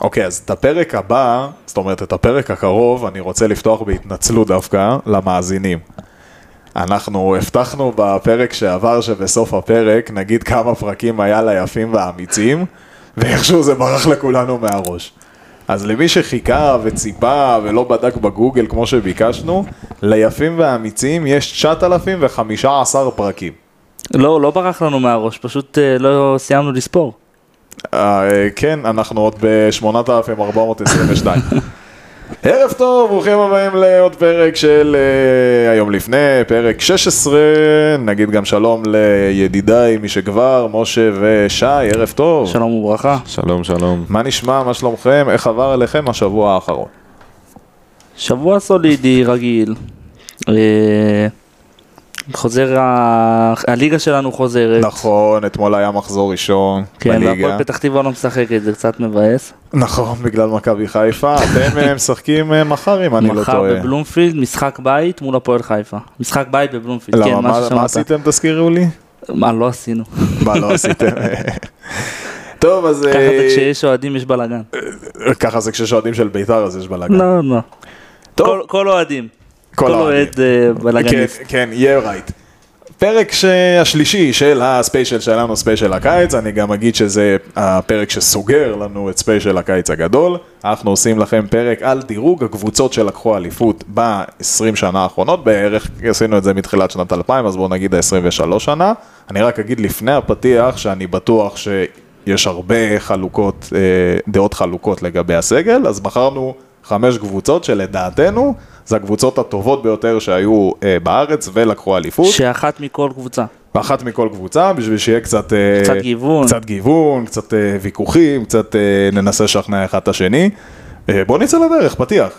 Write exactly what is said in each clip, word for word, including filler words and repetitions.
אוקיי, אז את הפרק הבא, זאת אומרת, את הפרק הקרוב, אני רוצה לפתוח בהתנצלות דווקא למאזינים. אנחנו הבטחנו בפרק שעבר שבסוף הפרק נגיד כמה פרקים היה ליפים ואמיצים, ואיכשהו זה ברח לכולנו מהראש. אז למי שחיכה וציפה ולא בדק בגוגל כמו שביקשנו, ליפים ואמיצים יש תשעת אלפים וחמישה עשר פרקים. לא, לא ברח לנו מהראש, פשוט לא סיימנו לספור. כן, אנחנו עוד ב-שמונת אלפים ארבע מאות עשרים ושתיים. ערב טוב, ברוכים הבאים לעוד פרק של היום לפני, פרק שש עשרה, נגיד גם שלום לידידיי, מי שכבר, משה ושי, ערב טוב. שלום וברכה. שלום, שלום. מה נשמע, מה שלומכם, איך עבר אליכם השבוע האחרון? שבוע סולידי רגיל, חוזר, הליגה שלנו חוזרת. נכון, אתמול היה מחזור ראשון בליגה. כן, והפועל פתח תקווה לא משחקת, זה קצת מבאס. נכון, בגלל מכבי חיפה, אתם משחקים מחר אם אני לא טועה. מחר בבלומפילד, משחק בית מול הפועל חיפה. משחק בית בבלומפילד, כן, מה ששמעת. מה עשיתם, תזכירו לי? מה לא עשינו. מה לא עשיתם. טוב, אז... ככה זה כשיש אוהדים, יש בלגן. ככה זה כשיש אוהדים של בית"ר, אז יש בלגן. לא, לא. כל אוהדים. כל הועד בלגניסט. כן, יהיה רייט. פרק השלישי של הספיישל שלנו, ספיישל הקיץ, אני גם אגיד שזה הפרק שסוגר לנו את ספיישל הקיץ הגדול. אנחנו עושים לכם פרק על דירוג הקבוצות שלקחו אליפות ב-עשרים שנה האחרונות, בערך עשינו את זה מתחילת שנת אלפיים, אז בואו נגיד ה-עשרים ושלוש שנה. אני רק אגיד לפני הפתיח שאני בטוח שיש הרבה חלוקות, דעות חלוקות לגבי הסגל, אז בחרנו חמש קבוצות שלדעתנו, זה הקבוצות הטובות ביותר שהיו אה, בארץ ולקחו אליפות. שאחת מכל קבוצה. אחת מכל קבוצה, בשביל שיהיה קצת... אה, קצת גיוון. קצת גיוון, קצת אה, ויכוחים, קצת אה, ננסה שכנע אחד את השני. אה, בואו נצא לדרך, פתיח.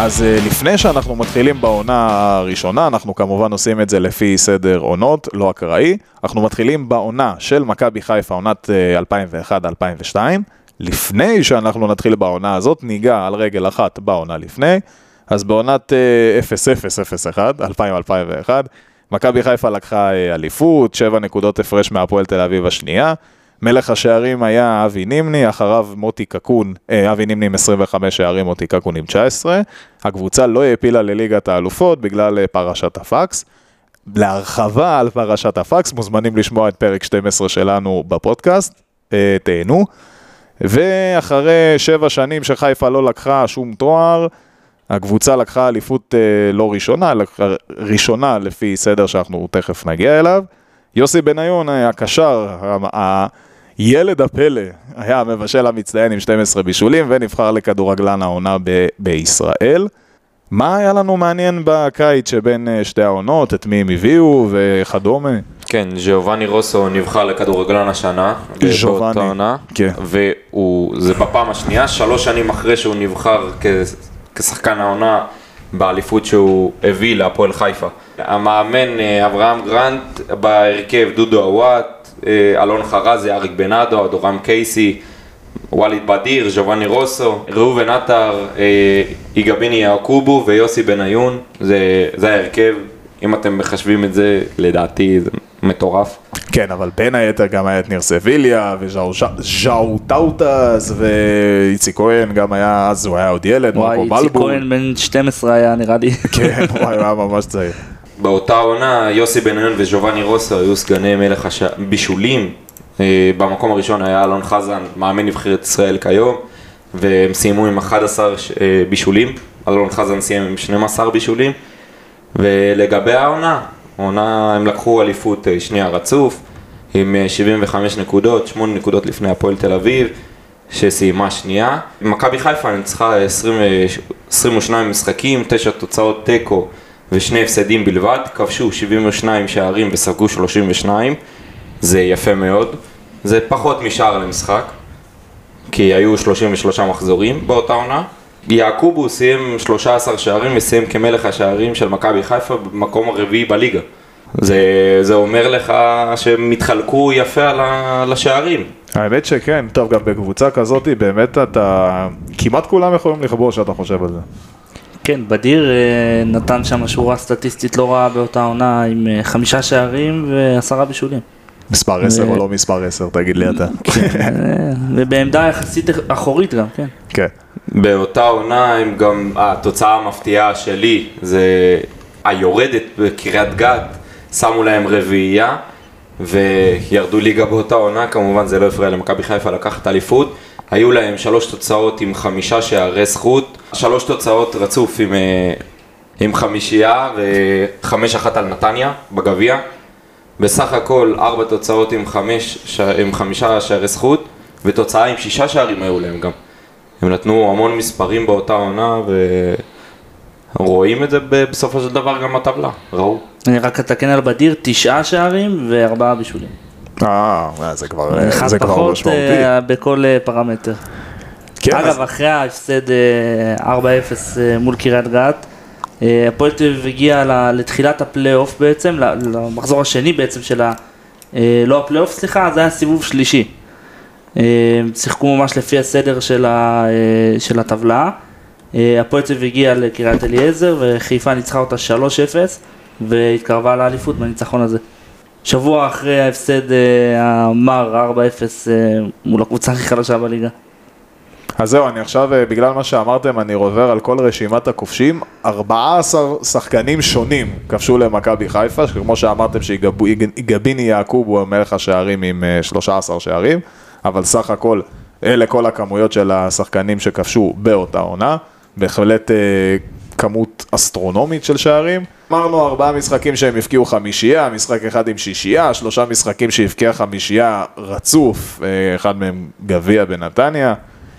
אז לפני שאנחנו מתחילים בעונה הראשונה, אנחנו כמובן עושים את זה לפי סדר עונות, לא אקראי, אנחנו מתחילים בעונה של מכבי חיפה, עונת אלפיים ואחת אלפיים ושתיים, לפני שאנחנו נתחיל בעונה הזאת, ניגע על רגל אחת בעונה לפני, אז בעונת אפס אפס אפס אחת, אלפיים אלפיים ואחת, מכבי חיפה לקחה אליפות, שבע נקודות הפרש מהפועל תל אביב השנייה, מלך השערים היה אבי נימני, אחריו מוטי קקון, אבי נימני עם עשרים וחמישה שערים, מוטי קקון עם תשע עשרה. הקבוצה לא העפילה לליגת האלופות בגלל פרשת הפקס. להרחבה על פרשת הפקס, מוזמנים לשמוע את פרק שתים עשרה שלנו בפודקאסט, תהנו. ואחרי שבע שנים שחיפה לא לקחה שום תואר, הקבוצה לקחה אליפות לא ראשונה, ראשונה לפי סדר שאנחנו תכף נגיע אליו. יוסי בניון היה קשר, הילד הפלא, היה מבשל המצטיין עם שנים עשר בישולים, ונבחר לכדורגלן העונה ב- בישראל. מה היה לנו מעניין בקיץ שבין שתי העונות, את מי הם הביאו וכדומה? כן, ג'ובני רוסו נבחר לכדורגלן השנה, באותה עונה, כן. וזה בפעם השנייה, שלוש שנים אחרי שהוא נבחר כ- כשחקן העונה, באליפות שהוא הביא להפועל חיפה. המאמן אברהם גרנט, בהרכב דודו אוואט, אלון חרזי, אריק בנאדו, דורם קייסי, וואליד בדיר, ג'ובני רוסו, ראובן עטר, איגביני יעקובו ויוסי בניון. זה, זה ההרכב, אם אתם מחשבים את זה, לדעתי זה מטורף. כן, אבל בין היתר גם היה את ניר סביליה וז'או טאוטס ואיציק כהן, גם היה, אז הוא היה עוד ילד, וואי, איציק כהן בן שתים עשרה היה נראה לי. כן, וואי, הוא היה ממש צעיר. באותה עונה, יוסי בניון וג'ובני רוסו היו סגני מלך הבישולים. במקום הראשון היה אלון חזן, מאמן נבחרת ישראל כיום, והם סיימו עם אחד עשר בישולים. אלון חזן סיים עם שנים עשר בישולים. ולגבי העונה, העונה הם לקחו אליפות שנייה רצוף, עם שבעים וחמש נקודות, שמונה נקודות לפני הפועל תל אביב, שסיימה שנייה. מכבי חיפה ניצחה עשרים ושניים משחקים, תשע תוצאות תיקו ושני הפסדים בלבד, כבשו שבעים ושניים שערים וספגו שלושים ושניים, זה יפה מאוד. זה פחות משער למשחק, כי היו שלושים ושלושה מחזורים באותה עונה. יעקובו סיים שלושה עשר שערים וסיים כמלך השערים של מכבי חיפה במקום הרביעי בליגה. זה, זה אומר לך שהם התחלקו יפה על השערים. האמת שכן, טוב, גם בקבוצה כזאת, באמת אתה, כמעט כולם יכולים לכבור שאתה חושב על זה. כן, בדיר נתן שם שורה סטטיסטית לא רעה באותה עונה, עם חמישה שערים ועשרה בישולים. מספר עשר או לא מספר עשר, תגיד לי אתה. ובעמדה יחסית אחורית גם, כן. כן. באותה עונה הם גם, התוצאה המפתיעה שלי, זה היורדת בקריית גת, שמו להם רביעייה, וירדו ליגה באותה עונה, כמובן זה לא הפריע למכבי חיפה לקחת אליפות, היו להם שלוש תוצאות עם חמישה שערי זכות, שלוש תוצאות רצוף עם, עם חמישייה וחמש אחת על נתניה בגביע, בסך הכל ארבע תוצאות עם, חמש, עם חמישה שערי זכות, ותוצאה עם שישה שערים היו להם גם. הם נתנו המון מספרים באותה עונה ורואים את זה בסופו של דבר גם בטבלה, ראו. אני רק אתקן על בדיר, תשעה שערים וארבעה בישולים. אה, זה כבר משמעותי. אחד פחות בכל פרמטר. אגב, אחרי ההפסד ארבע אפס מול קריית גת, הפועל תל אביב הגיע לתחילת הפלייאוף בעצם, למחזור השני בעצם של ה... לא הפלייאוף, סליחה, זה היה סיבוב שלישי. שיחקו ממש לפי הסדר של הטבלה. הפועל תל אביב הגיע לקריית אליעזר וחיפה ניצחה אותה שלוש אפס. והתקרבה לאליפות בניצחון הזה. שבוע אחרי ההפסד המר ארבע אפס מול הקבוצה הכי חלשה בליגה. אז זהו, אני עכשיו, בגלל מה שאמרתם, אני עובר על כל רשימת הכובשים. ארבעה עשר שחקנים שונים כבשו למכבי חיפה, כמו שאמרתם שגביני יעקוב הוא מלך השערים עם שלושה עשר שערים, אבל סך הכל, אלה כל הכמויות של השחקנים שכבשו באותה עונה, בהחלט כמות אסטרונומית של שערים. אמרנו ארבעה משחקים שהם הפקיעו חמישייה, משחק אחד עם שישייה, שלושה משחקים שהפקיע חמישייה רצוף, אחד מהם גביע בנתניה.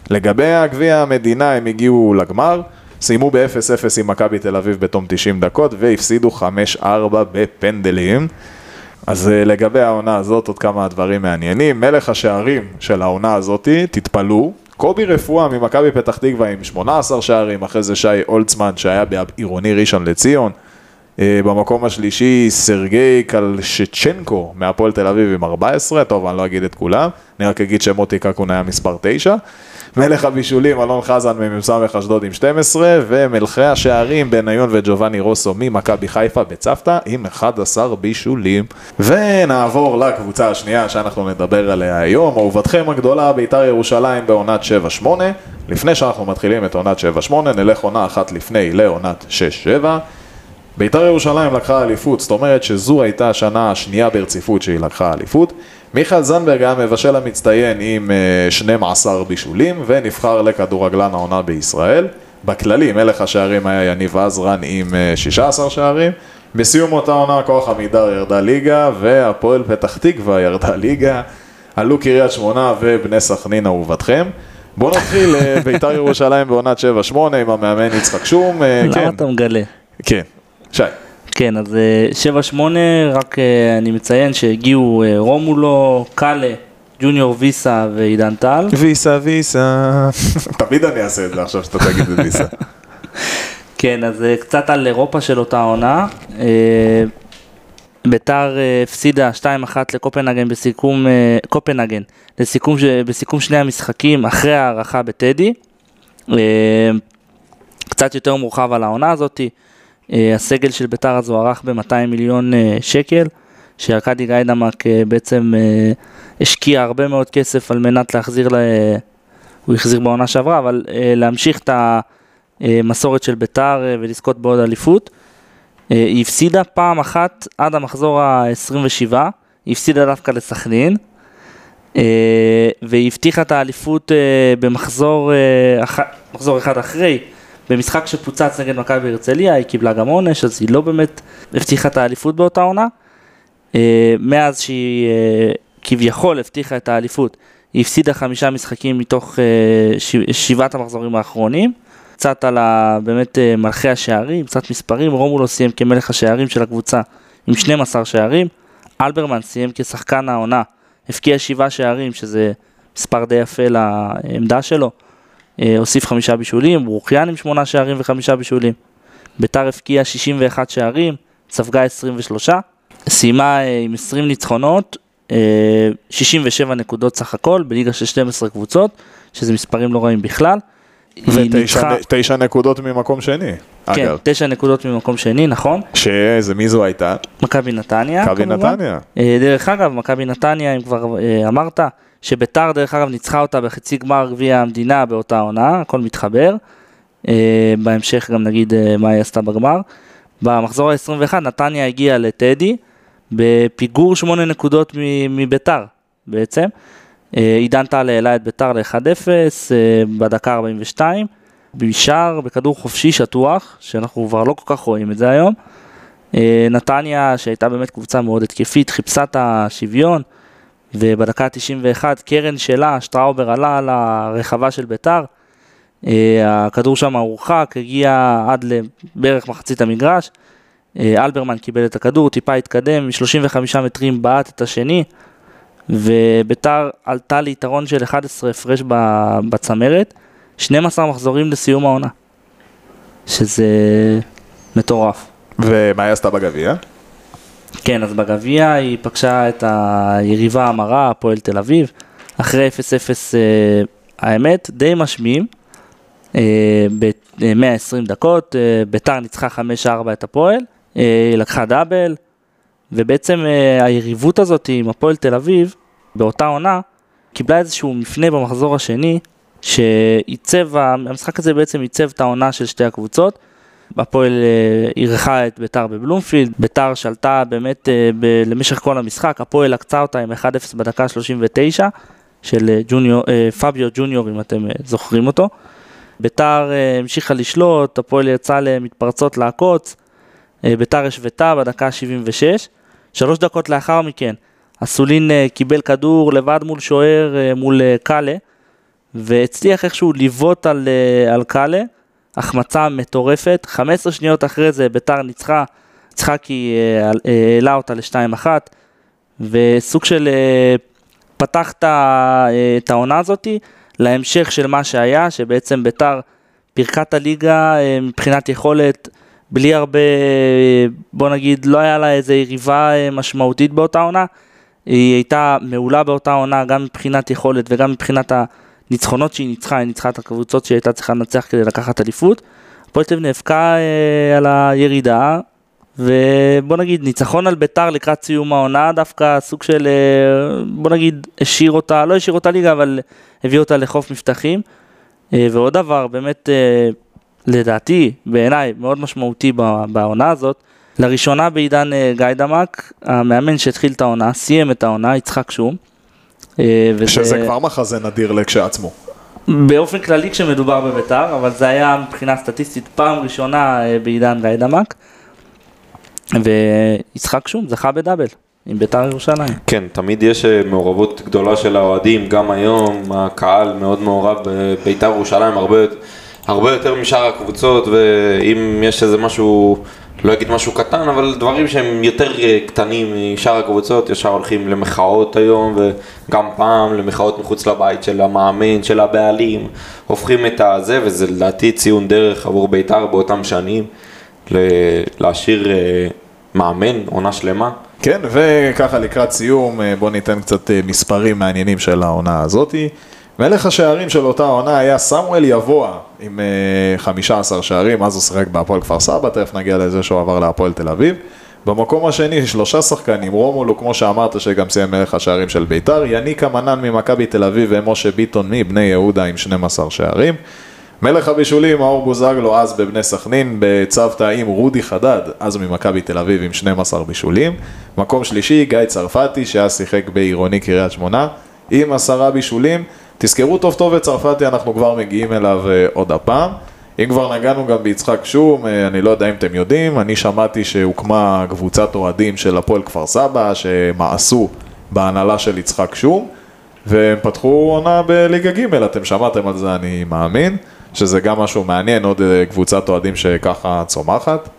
לגבי הגביע המדינה הם הגיעו לגמר, סיימו ב-אפס אפס עם מכבי תל אביב בתום תשעים דקות והפסידו חמש ארבע בפנדלים. אז לגבי העונה הזאת עוד כמה דברים מעניינים. מלך השערים של העונה הזאת, תתפלו, קובי רפואה ממכבי פתח תקווה עם שמונה עשר שערים, אחרי זה שי אולצמן שהיה בעירוני ראשון לציון. במקום השלישי סרגי קלשצ'נקו מהפועל תל אביב עם ארבע עשרה, טוב אני לא אגיד את כולם, אני רק אגיד שמוטי קקון היה מספר תשע. מלך הבישולים אלון חזן מממסע מחשדוד עם שתים עשרה, ומלכי השערים בניון וג'ובני רוסו ממכבי חיפה בצפתא עם אחד עשר בישולים. ונעבור לקבוצה השנייה שאנחנו נדבר עליה היום, אהובתכם הגדולה בית"ר ירושלים בעונת שבע שמונה. לפני שאנחנו מתחילים את עונת שבע שמונה נלך עונה אחת לפני לעונת שש שבע. בית"ר ירושלים לקחה אליפות, זאת אומרת שזו הייתה השנה השנייה ברציפות שהיא לקחה אליפות. מיכל זנברג היה מבשל המצטיין עם שנים עשר בישולים ונבחר לכדורגלן העונה בישראל. בכללי מלך השערים היה יניב עזרן עם שישה עשר שערים. בסיום אותה עונה כוח עמידר ירדה ליגה והפועל פתח תקווה ירדה ליגה. עלו קריית שמונה ובני סכנין אהובתכם. בואו נתחיל בית"ר ירושלים בעונת שבע שמונה עם המאמן יצחק שום. למה אתה מגלה? כן. שי. כן, אז שבע שמונה, רק אני מציין שהגיעו רומולו, קאלה, ג'וניור ויסה ועידן טל. ויסה, ויסה. תמיד אני אעשה את זה עכשיו שאתה תגיד את ויסה. כן, אז קצת על אירופה של אותה עונה. ביתר הפסידה שתיים אחת לקופנהגן בסיכום, קופנהגן, לסיכום, בסיכום שני המשחקים אחרי הערכה בטדי. קצת יותר מורחב על העונה הזאת. הסגל של ביתר הזו ערך ב-מאתיים מיליון שקל, שארקדי גיידמק בעצם השקיע הרבה מאוד כסף על מנת להחזיר, לה... הוא החזיר בעונה שעברה, אבל להמשיך את המסורת של ביתר ולזכות בעוד אליפות. היא הפסידה פעם אחת עד המחזור ה-עשרים ושבע, היא הפסידה דווקא לסכנין, והיא הבטיחה את האליפות במחזור מחזור אחד אחרי, במשחק שפוצץ נגד מכבי הרצליה, היא קיבלה גם עונש, אז היא לא באמת הבטיחה את האליפות באותה עונה. מאז שהיא כביכול הבטיחה את האליפות, היא הפסידה חמישה משחקים מתוך שבעת המחזורים האחרונים. קצת על באמת מלכי השערים, קצת מספרים, רומולו סיים כמלך השערים של הקבוצה עם שנים עשר שערים, אלברמן סיים כשחקן העונה, הפקיע שבעה שערים, שזה מספר די יפה לעמדה שלו. הוסיף חמישה בישולים, רוכיין עם שמונה שערים וחמישה בישולים. ביתר הפקיעה שישים ואחד שערים, ספגה עשרים ושלוש, סיימה עם עשרים ניצחונות שישים ושבע נקודות סך הכל, בליגה של שתים עשרה קבוצות, שזה מספרים לא רעים בכלל. ותשע נקודות ממקום שני. כן, תשע נקודות ממקום שני, נכון. שזה מי זו הייתה? מכבי נתניה. מכבי נתניה. דרך אגב, מכבי נתניה, אם כבר אמרת, שביתר דרך אגב ניצחה אותה בחצי גמר גביע המדינה באותה עונה, הכל מתחבר. בהמשך גם נגיד מה היא עשתה בגמר. במחזור ה-עשרים ואחד נתניה הגיעה לטדי, בפיגור שמונה נקודות מביתר בעצם. עידן טל העלה את ביתר ל-אחד אפס בדקה ארבעים ושתיים, בישר בכדור חופשי שטוח, שאנחנו כבר לא כל כך רואים את זה היום. נתניה שהייתה באמת קבוצה מאוד התקפית, חיפשה את השוויון, ובדקה תשעים ואחת קרן שלה, שטראובר עלה על הרחבה של ביתר, הכדור שם הורחק, הגיע עד לברך מחצית המגרש, אלברמן קיבל את הכדור, טיפה התקדם, שלושים וחמישה מטרים בעט את השני, וביתר עלתה ליתרון של אחד עשר הפרש בצמרת, שנים עשר מחזורים לסיום העונה, שזה מטורף. ומה היא עשתה בגביע? כן, אז בגביע היא פגשה את היריבה המרה, הפועל תל אביב, אחרי אפס אפס, האמת, די משמיעים, ב-מאה ועשרים דקות, ביתר ניצחה חמש ארבע את הפועל, לקחה דאבל, ובעצם היריבות הזאת עם הפועל תל אביב, באותה עונה, קיבלה איזשהו מפנה במחזור השני, שעיצב, המשחק הזה בעצם עיצב את העונה של שתי הקבוצות, הפועל עירכה את ביתר בבלומפילד, ביתר שלטה באמת ב- למשך כל המשחק, הפועל הקצה אותה עם אחד אפס בדקה שלושים ותשע, של ג'וניור, פאביו ג'וניור, אם אתם זוכרים אותו, ביתר המשיכה לשלוט, הפועל יצא למתפרצות לעקוץ, ביתר השוותה בדקה שבעים ושש, שלוש דקות לאחר מכן, הסולין קיבל כדור לבד מול שוער מול קאלה, והצליח איכשהו ליוות על, על קאלה, החמצה מטורפת, חמש עשרה שניות אחרי זה ביתר ניצחה, ניצחה כי העלה אותה ל-שתיים אחת, וסוג של פתח את העונה הזאת, להמשך של מה שהיה, שבעצם ביתר פרקת הליגה מבחינת יכולת, בלי הרבה, בוא נגיד, לא היה לה איזו יריבה משמעותית באותה עונה, היא הייתה מעולה באותה עונה, גם מבחינת יכולת וגם מבחינת הניצחונות שהיא ניצחה, היא ניצחה את הקבוצות שהיא הייתה צריכה לנצח כדי לקחת אליפות, הפועל תל אביב נאבקה על הירידה, ובוא נגיד, ניצחון על ביתר לקראת סיום העונה, דווקא סוג של, בוא נגיד, השאיר אותה, לא השאיר אותה ליגה, אבל הביא אותה לחוף מבטחים, ועוד דבר, באמת, לדעתי, בעיניי, מאוד משמעותי בעונה הזאת, לראשונה בעידן גיידמק, המאמן שהתחיל את העונה, סיים את העונה, יצחק שום. שזה כבר מחזה נדיר לכשעצמו. באופן כללי כשמדובר בביתר, אבל זה היה מבחינה סטטיסטית פעם ראשונה בעידן גיידמק, ויצחק שום זכה בדאבל עם ביתר ירושלים. כן, תמיד יש מעורבות גדולה של האוהדים, גם היום הקהל מאוד מעורב בביתר ירושלים, הרבה הרבה יותר משאר הקבוצות, ואם יש איזה משהו, לא אגיד משהו קטן, אבל דברים שהם יותר קטנים משאר הקבוצות, ישר הולכים למחאות היום, וגם פעם למחאות מחוץ לבית של המאמן, של הבעלים, הופכים את הזה, וזה לדעתי ציון דרך עבור ביתר באותם שנים, להשאיר מאמן, עונה שלמה. כן, וככה לקראת סיום, בוא ניתן קצת מספרים מעניינים של העונה הזאת. מלך השערים של אותה עונה היה סמואל יבוע עם חמישה עשר שערים, אז הוא שחק בהפועל כפר סבא, תכף נגיע לזה שהוא עבר להפועל תל אביב. במקום השני שלושה שחקנים, רומולו כמו שאמרת שגם סיים מלך השערים של ביתר, יניקה מנן ממכבי תל אביב ומשה ביטון מבני יהודה עם שנים עשר שערים. מלך הבישולים, האור בוזגלו אז בבני סכנין, בצוותא עם רודי חדד, אז ממכבי תל אביב עם שנים עשר בישולים. מקום שלישי, גיא צרפתי שאז שיחק בעירוני קריית שמונה עם עשרה בישולים. תזכרו טוב טוב את צרפתי, אנחנו כבר מגיעים אליו עוד הפעם. אם כבר נגענו גם ביצחק שום, אני לא יודע אם אתם יודעים, אני שמעתי שהוקמה קבוצת אוהדים של הפועל כפר סבא, שמעשו בהנהלה של יצחק שום, והם פתחו עונה בליגה ג', אתם שמעתם על זה אני מאמין, שזה גם משהו מעניין, עוד קבוצת אוהדים שככה צומחת.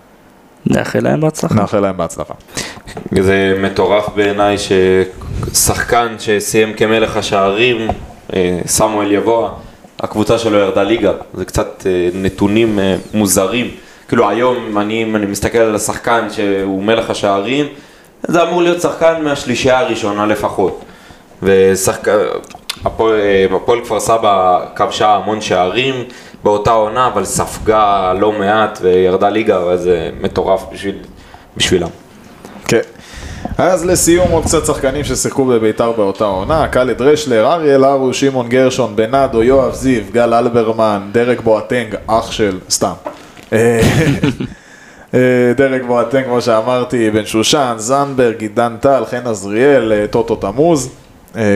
נאחל להם בהצלחה. נאחל להם בהצלחה. זה מטורף בעיניי ששחקן שסיים כמלך השערים, סמואל יבוע, הקבוצה שלו ירדה ליגה, זה קצת נתונים מוזרים, כאילו היום אני, אני מסתכל על השחקן שהוא מלך השערים זה אמור להיות שחקן מהשלישייה הראשונה לפחות. ושחקן, הפועל כפר סבא כבשה המון שערים באותה עונה, אבל ספגה לא מעט וירדה ליגה, וזה מטורף בשביל, בשבילם. כן. אז לסיום עוד קצת שחקנים ששיחקו בביתר באותה עונה, קאלד רשלר, אריאל הרו, שמעון גרשון, בנאדו, יואב זיו, גל אלברמן, דרק בועטנג, אח של סתם. דרק בועטנג, כמו שאמרתי, בן שושן, זנברג, עידן טל, חן עזריאל, טוטו תמוז,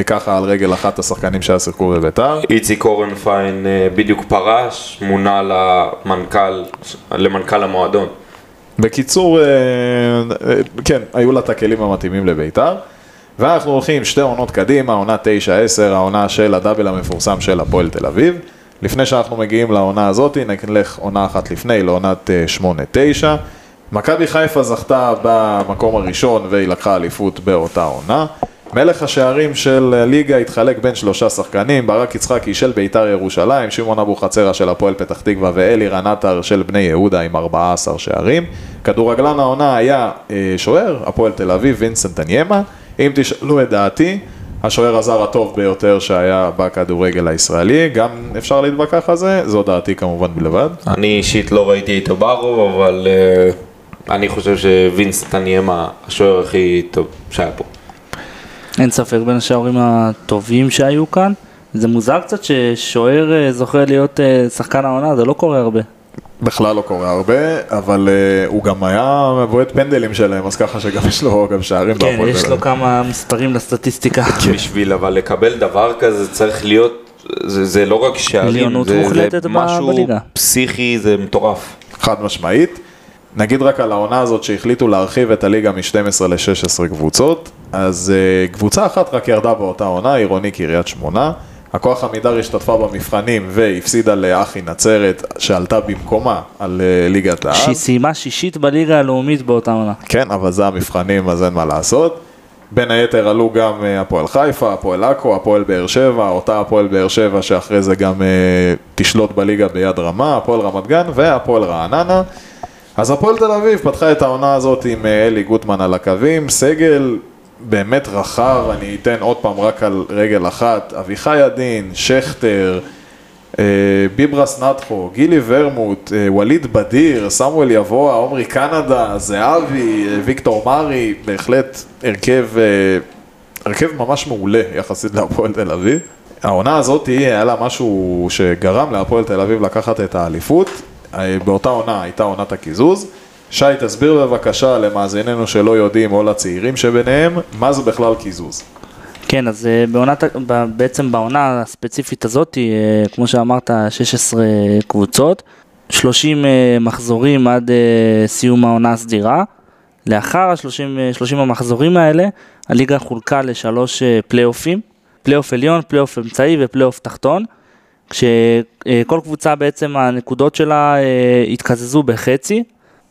ככה על רגל אחת השחקנים שהשיחקו בביתר. איציק אורנפיין בדיוק פרש, מונה למנכ"ל, למנכ"ל המועדון. בקיצור, כן, היו לה את הכלים המתאימים לביתר, ואנחנו הולכים שתי עונות קדימה, עונה תשע עשר, העונה של הדאבל המפורסם של הפועל תל אביב. לפני שאנחנו מגיעים לעונה הזאת, נלך עונה אחת לפני, לעונת שמונה תשע. מכבי חיפה זכתה במקום הראשון והיא לקחה אליפות באותה עונה. מלך השערים של ליגה התחלק בין שלושה שחקנים, ברק יצחקי של ביתר ירושלים, שמעון אבוחצירה של הפועל פתח תקווה ואלי רנטר של בני יהודה עם ארבעה עשר שערים. כדורגלן העונה היה שוער, הפועל תל אביב, וינסנט אניימה. אם תשאלו את דעתי, השוער הזר הטוב ביותר שהיה בכדורגל הישראלי, גם אפשר להתווכח על זה, זו דעתי כמובן בלבד. אני אישית לא ראיתי איתו ברוב, אבל אני חושב שווינסנט אניימה השוער הכי טוב שהיה פה. אין ספק בין השוערים הטובים שהיו כאן. זה מוזר קצת ששוער זוכה להיות שחקן העונה, זה לא קורה הרבה. בכלל לא קורה הרבה, אבל הוא גם היה מבועט פנדלים שלהם, אז ככה שגם יש לו גם שערים. כן, יש לו כמה מספרים לסטטיסטיקה. בשביל, אבל לקבל דבר כזה צריך להיות, זה לא רק שערים, זה משהו פסיכי, זה מטורף. חד משמעית. נגיד רק על העונה הזאת שהחליטו להרחיב את הליגה מ-שתים עשרה ל-שש עשרה קבוצות, אז קבוצה אחת רק ירדה באותה עונה, עירוני קריית שמונה, הכוח עמידר השתתפה במבחנים והפסידה לאחי נצרת, שעלתה במקומה על ליגת העל. שהיא סיימה שישית בליגה הלאומית באותה עונה. כן, אבל זה המבחנים, אז אין מה לעשות. בין היתר עלו גם הפועל חיפה, הפועל אקו, הפועל באר שבע, אותה הפועל באר שבע שאחרי זה גם תשלוט בליגה ביד רמה, הפועל רמת גן והפועל רעננה. אז הפועל תל אביב פתחה את העונה הזאת עם אלי גוטמן על הקווים, סגל באמת רחב, אני אתן עוד פעם רק על רגל אחת, אביחי עדין, שכטר, ביברס נתחו, גילי ורמוט, וליד בדיר, סמואל יבואה, עומרי קנדה, זהבי, ויקטור מרי, בהחלט הרכב, הרכב ממש מעולה יחסית להפועל תל אביב. העונה הזאת היה לה משהו שגרם להפועל תל אביב לקחת את האליפות, באותה עונה הייתה עונת הקיזוז. שי, תסביר בבקשה למאזיננו שלא יודעים או לצעירים שביניהם, מה זה בכלל קיזוז? כן, אז בעונת, בעצם בעונה הספציפית הזאת, כמו שאמרת, שש עשרה קבוצות, שלושים מחזורים עד סיום העונה הסדירה. לאחר ה-שלושים המחזורים האלה, הליגה חולקה לשלוש פלייאופים, פלייאוף עליון, פלייאוף אמצעי ופלייאוף תחתון. כשכל קבוצה בעצם הנקודות שלה התקזזו בחצי,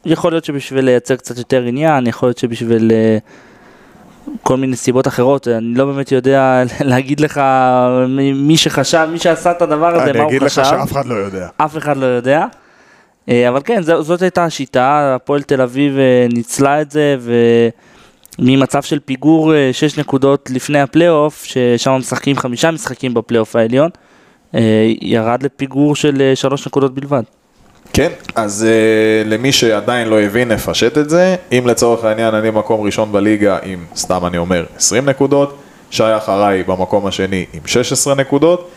יכול להיות שבשביל לייצר קצת יותר עניין, יכול להיות שבשביל כל מיני סיבות אחרות, אני לא באמת יודע להגיד לך מי שחשב, מי שעשה את הדבר הזה, מה הוא חשב. אני אגיד לך שאף אחד לא יודע. אף אחד לא יודע, אבל כן, זאת הייתה השיטה, הפועל תל אביב ניצלה את זה, וממצב של פיגור שש נקודות לפני הפלייאוף, ששם משחקים חמישה משחקים בפלייאוף העליון, ירד לפיגור של שלוש נקודות בלבד. כן, אז uh, למי שעדיין לא הבין, נפשט את זה. אם לצורך העניין אני מקום ראשון בליגה עם, סתם אני אומר, עשרים נקודות, שי אחריי במקום השני עם שש עשרה נקודות,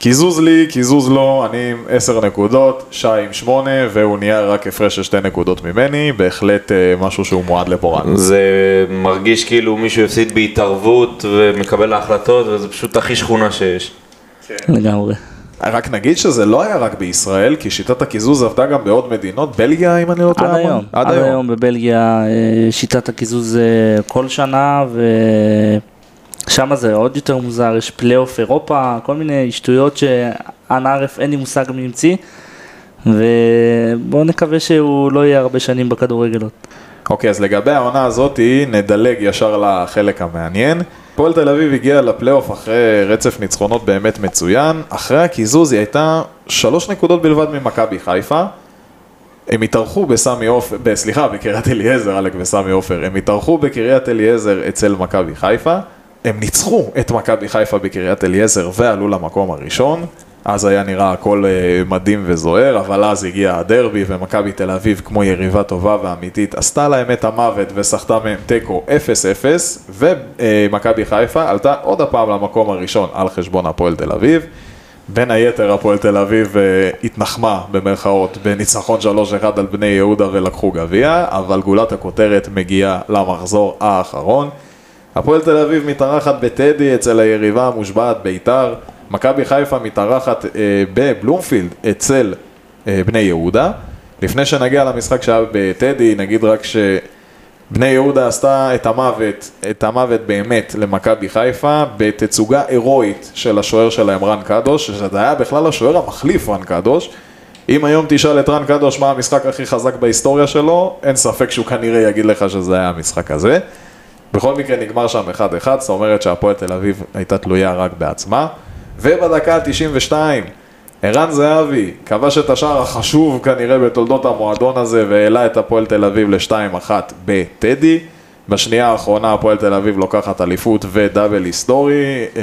כיזוז לי, כיזוז לא, אני עם עשר נקודות, שי עם שמונה, והוא נהיה רק הפרש של שתי נקודות ממני, בהחלט uh, משהו שהוא מועד לפורענות. זה מרגיש כאילו מישהו הפסיד בהתערבות ומקבל ההחלטות, וזה פשוט הכי שכונה שיש. לגמרי. רק נגיד שזה לא היה רק בישראל, כי שיטת הקיזוז עבדה גם בעוד מדינות, בלגיה אם אני לא טועה. עד היום, עד היום בבלגיה שיטת הקיזוז כל שנה, ושם זה עוד יותר מוזר, יש פלייאוף אירופה, כל מיני שטויות שאנערף אין לי מושג מי המציא, ובואו נקווה שהוא לא יהיה הרבה שנים בכדורגלות. אוקיי, אז לגבי העונה הזאת נדלג ישר לחלק המעניין. הפועל תל אביב הגיעה לפלייאוף אחרי רצף ניצחונות באמת מצוין. אחרי הקיזוז היא הייתה שלוש נקודות בלבד ממכבי חיפה, הם התארחו בסמי עופר, סליחה, בקריית אליעזר, אלק וסמי עופר, הם התארחו בקריית אליעזר אצל מכבי חיפה, הם ניצחו את מכבי חיפה בקריית אליעזר ועלו למקום הראשון, אז היה נראה הכל מדהים וזוהר, אבל אז הגיע הדרבי ומכבי תל אביב כמו יריבה טובה ואמיתית, עשתה להם את המוות וסחטה מהם תיקו אפס אפס, ומכבי חיפה עלתה עוד הפעם למקום הראשון על חשבון הפועל תל אביב, בין היתר הפועל תל אביב התנחמה במרכאות בניצחון שלוש אחת על בני יהודה ולקחו גביע, אבל גולת הכותרת מגיעה למחזור האחרון. הפועל תל אביב מתארחת בטדי אצל היריבה המושבעת ביתר, מכבי חיפה מתארחת בבלומפילד אצל בני יהודה. לפני שנגיע למשחק שהיה בטדי, נגיד רק ש... בני יהודה עשתה את המוות, את המוות באמת למכבי חיפה בתצוגה אירועית של השוער שלהם רן קדוש, שזה היה בכלל השוער המחליף רן קדוש. אם היום תשאל את רן קדוש מה המשחק הכי חזק בהיסטוריה שלו, אין ספק שהוא כנראה יגיד לך שזה היה המשחק הזה. בכל מקרה נגמר שם אחד אחד, זאת אומרת שהפועל תל אביב הייתה תלויה רק בעצמה. ובדקה ה-תשעים ושתיים ערן זהבי כבש את השער החשוב כנראה בתולדות המועדון הזה והעלה את הפועל תל אביב ל-שתיים אחת בטדי. בשנייה האחרונה הפועל תל אביב לוקחת אליפות ודאבל היסטורי, אה,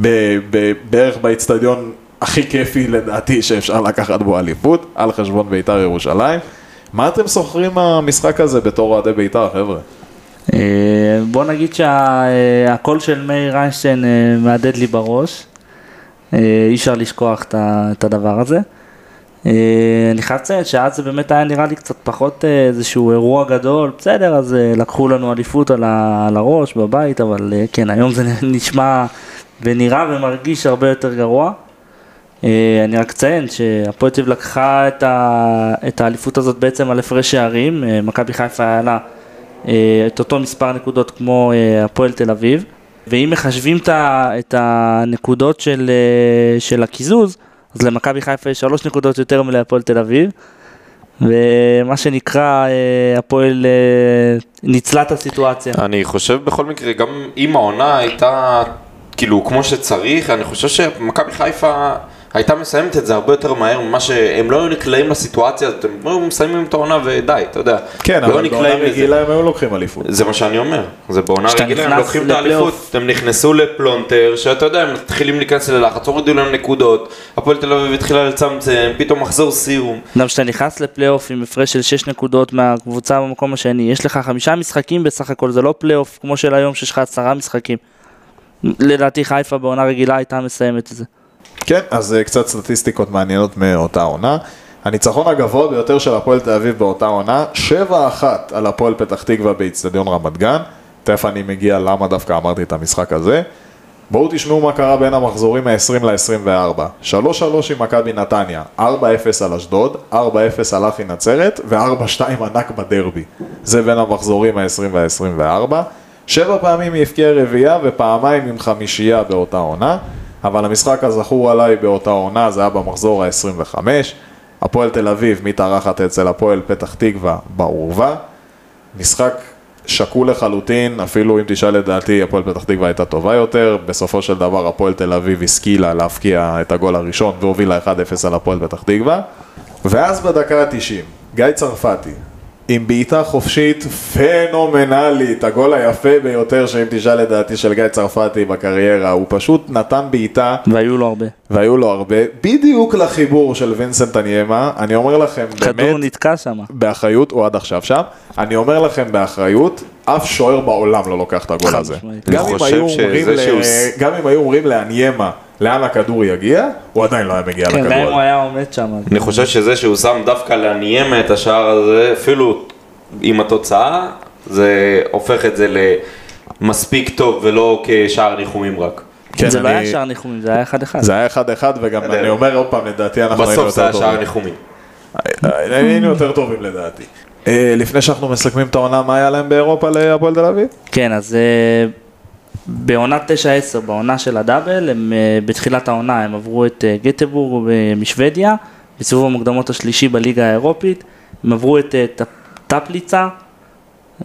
ב- ב- בערך באצטדיון הכי כיפי לדעתי שאפשר לקחת בו אליפות, על חשבון ביתר ירושלים. מה אתם סוחרים המשחק הזה בתור אוהדי ביתר, חבר'ה? אה, בוא נגיד שהקול של מאיר איינשטיין מעדד לי בראש. אי אפשר לשכוח את הדבר הזה. אני חייב לציין שאז זה באמת היה נראה לי קצת פחות איזשהו אירוע גדול, בסדר, אז לקחו לנו אליפות על הראש בבית, אבל כן, היום זה נשמע ונראה ומרגיש הרבה יותר גרוע. אני רק אציין שהפועל תל אביב לקחה את האליפות הזאת בעצם על הפרש שערים, מכבי חיפה היה לה את אותו מספר נקודות כמו הפועל תל אביב, ואם מחשבים את הנקודות של, של הקיזוז, אז למכבי חיפה יש שלוש נקודות יותר מלהפועל תל אביב, ומה שנקרא, הפועל ניצלה את הסיטואציה. אני חושב בכל מקרה, גם אם העונה הייתה כאילו כמו שצריך, אני חושב שמכבי חיפה הייתה מסיימת את זה הרבה יותר מהר ממה שהם לא היו נקלעים לסיטואציה הזאת, הם מסיימים את העונה ודי, אתה יודע. כן, אבל בעונה רגילה הם היו לוקחים אליפות. זה מה שאני אומר, זה בעונה רגילה הם לוקחים את האליפות, הם נכנסו לפלונטר, שאתה יודע, הם מתחילים להיכנס ללחץ, הורידו להם נקודות, הפועל תל אביב התחילה לצמצם, פתאום מחזור סיום. גם שאתה נכנס לפלייאוף עם הפרש של שש נקודות מהקבוצה במקום השני, יש לך חמישה משחקים בסך הכל, זה לא פלייאוף כמו של היום שיש לך עשרה משחקים. לדעתי חיפה בעונה רגילה הייתה מסיימת את זה. כן, אז קצת סטטיסטיקות מעניינות מאותה עונה. הניצחון הגבוה ביותר של הפועל תל אביב באותה עונה, שבע אחת על הפועל פתח תקווה באצטדיון רמת גן. תכף אני מגיע למה דווקא אמרתי את המשחק הזה. בואו תשמעו מה קרה בין המחזורים ה-עשרים ל-עשרים וארבע. שלוש שלוש עם מכבי נתניה, ארבע אפס על אשדוד, ארבע אפס על אחי נצרת ו-ארבע שתיים ענק בדרבי. זה בין המחזורים ה-עשרים ו-עשרים וארבע. שבע פעמים היא הפקיעה רביעייה ופעמיים עם חמישייה באותה עונה. אבל המשחק הזכור עליי באותה עונה, זה היה במחזור ה-עשרים וחמש, הפועל תל אביב מתארחת אצל הפועל פתח תקווה בעורווה, משחק שקול לחלוטין, אפילו אם תשאל לדעתי, הפועל פתח תקווה הייתה טובה יותר, בסופו של דבר הפועל תל אביב השכילה להפקיע את הגול הראשון, והובילה אחד אפס על הפועל פתח תקווה, ואז בדקה ה-תשעים, גיא צרפתי, עם בעיטה חופשית פנומנלית, הגול היפה ביותר שאם תשאל לדעתי של גיא צרפתי בקריירה, הוא פשוט נתן בעיטה. והיו לו הרבה. והיו לו הרבה, בדיוק לחיבור של וינסנט אניימה, אני אומר לכם באמת. כדור נתקע שם. באחריות, הוא עד עכשיו שם, אני אומר לכם באחריות, אף שוער בעולם לא לוקח את הגול הזה. גם אם, ל... שהוא... גם אם היו אומרים לאניימה, לאן הכדור יגיע, הוא עדיין לא היה מגיע לכדור. כן, גם אם הוא היה עומד שם. אני חושב שזה שהוא שם דווקא לאניימה את השער הזה, אפילו עם התוצאה, זה הופך את זה למספיק טוב ולא כשער ניחומים רק. כן, זה אני... לא היה שער ניחומים, זה היה אחד אחד. זה היה אחד אחד, וגם אני, אני אומר עוד פעם, לדעתי אנחנו היינו יותר טובים. בסוף זה היה שער ניחומים. היינו יותר טובים לדעתי. Uh, לפני שאנחנו מסכמים את העונה, מה היה להם באירופה להפועל תל אביב? כן, אז uh, בעונה תשע עשר, בעונה של הדאבל, הם, uh, בתחילת העונה הם עברו את uh, גטבורג משוודיה, בסיבוב המוקדמות השלישי בליגה האירופית, הם עברו את uh, טפליצה,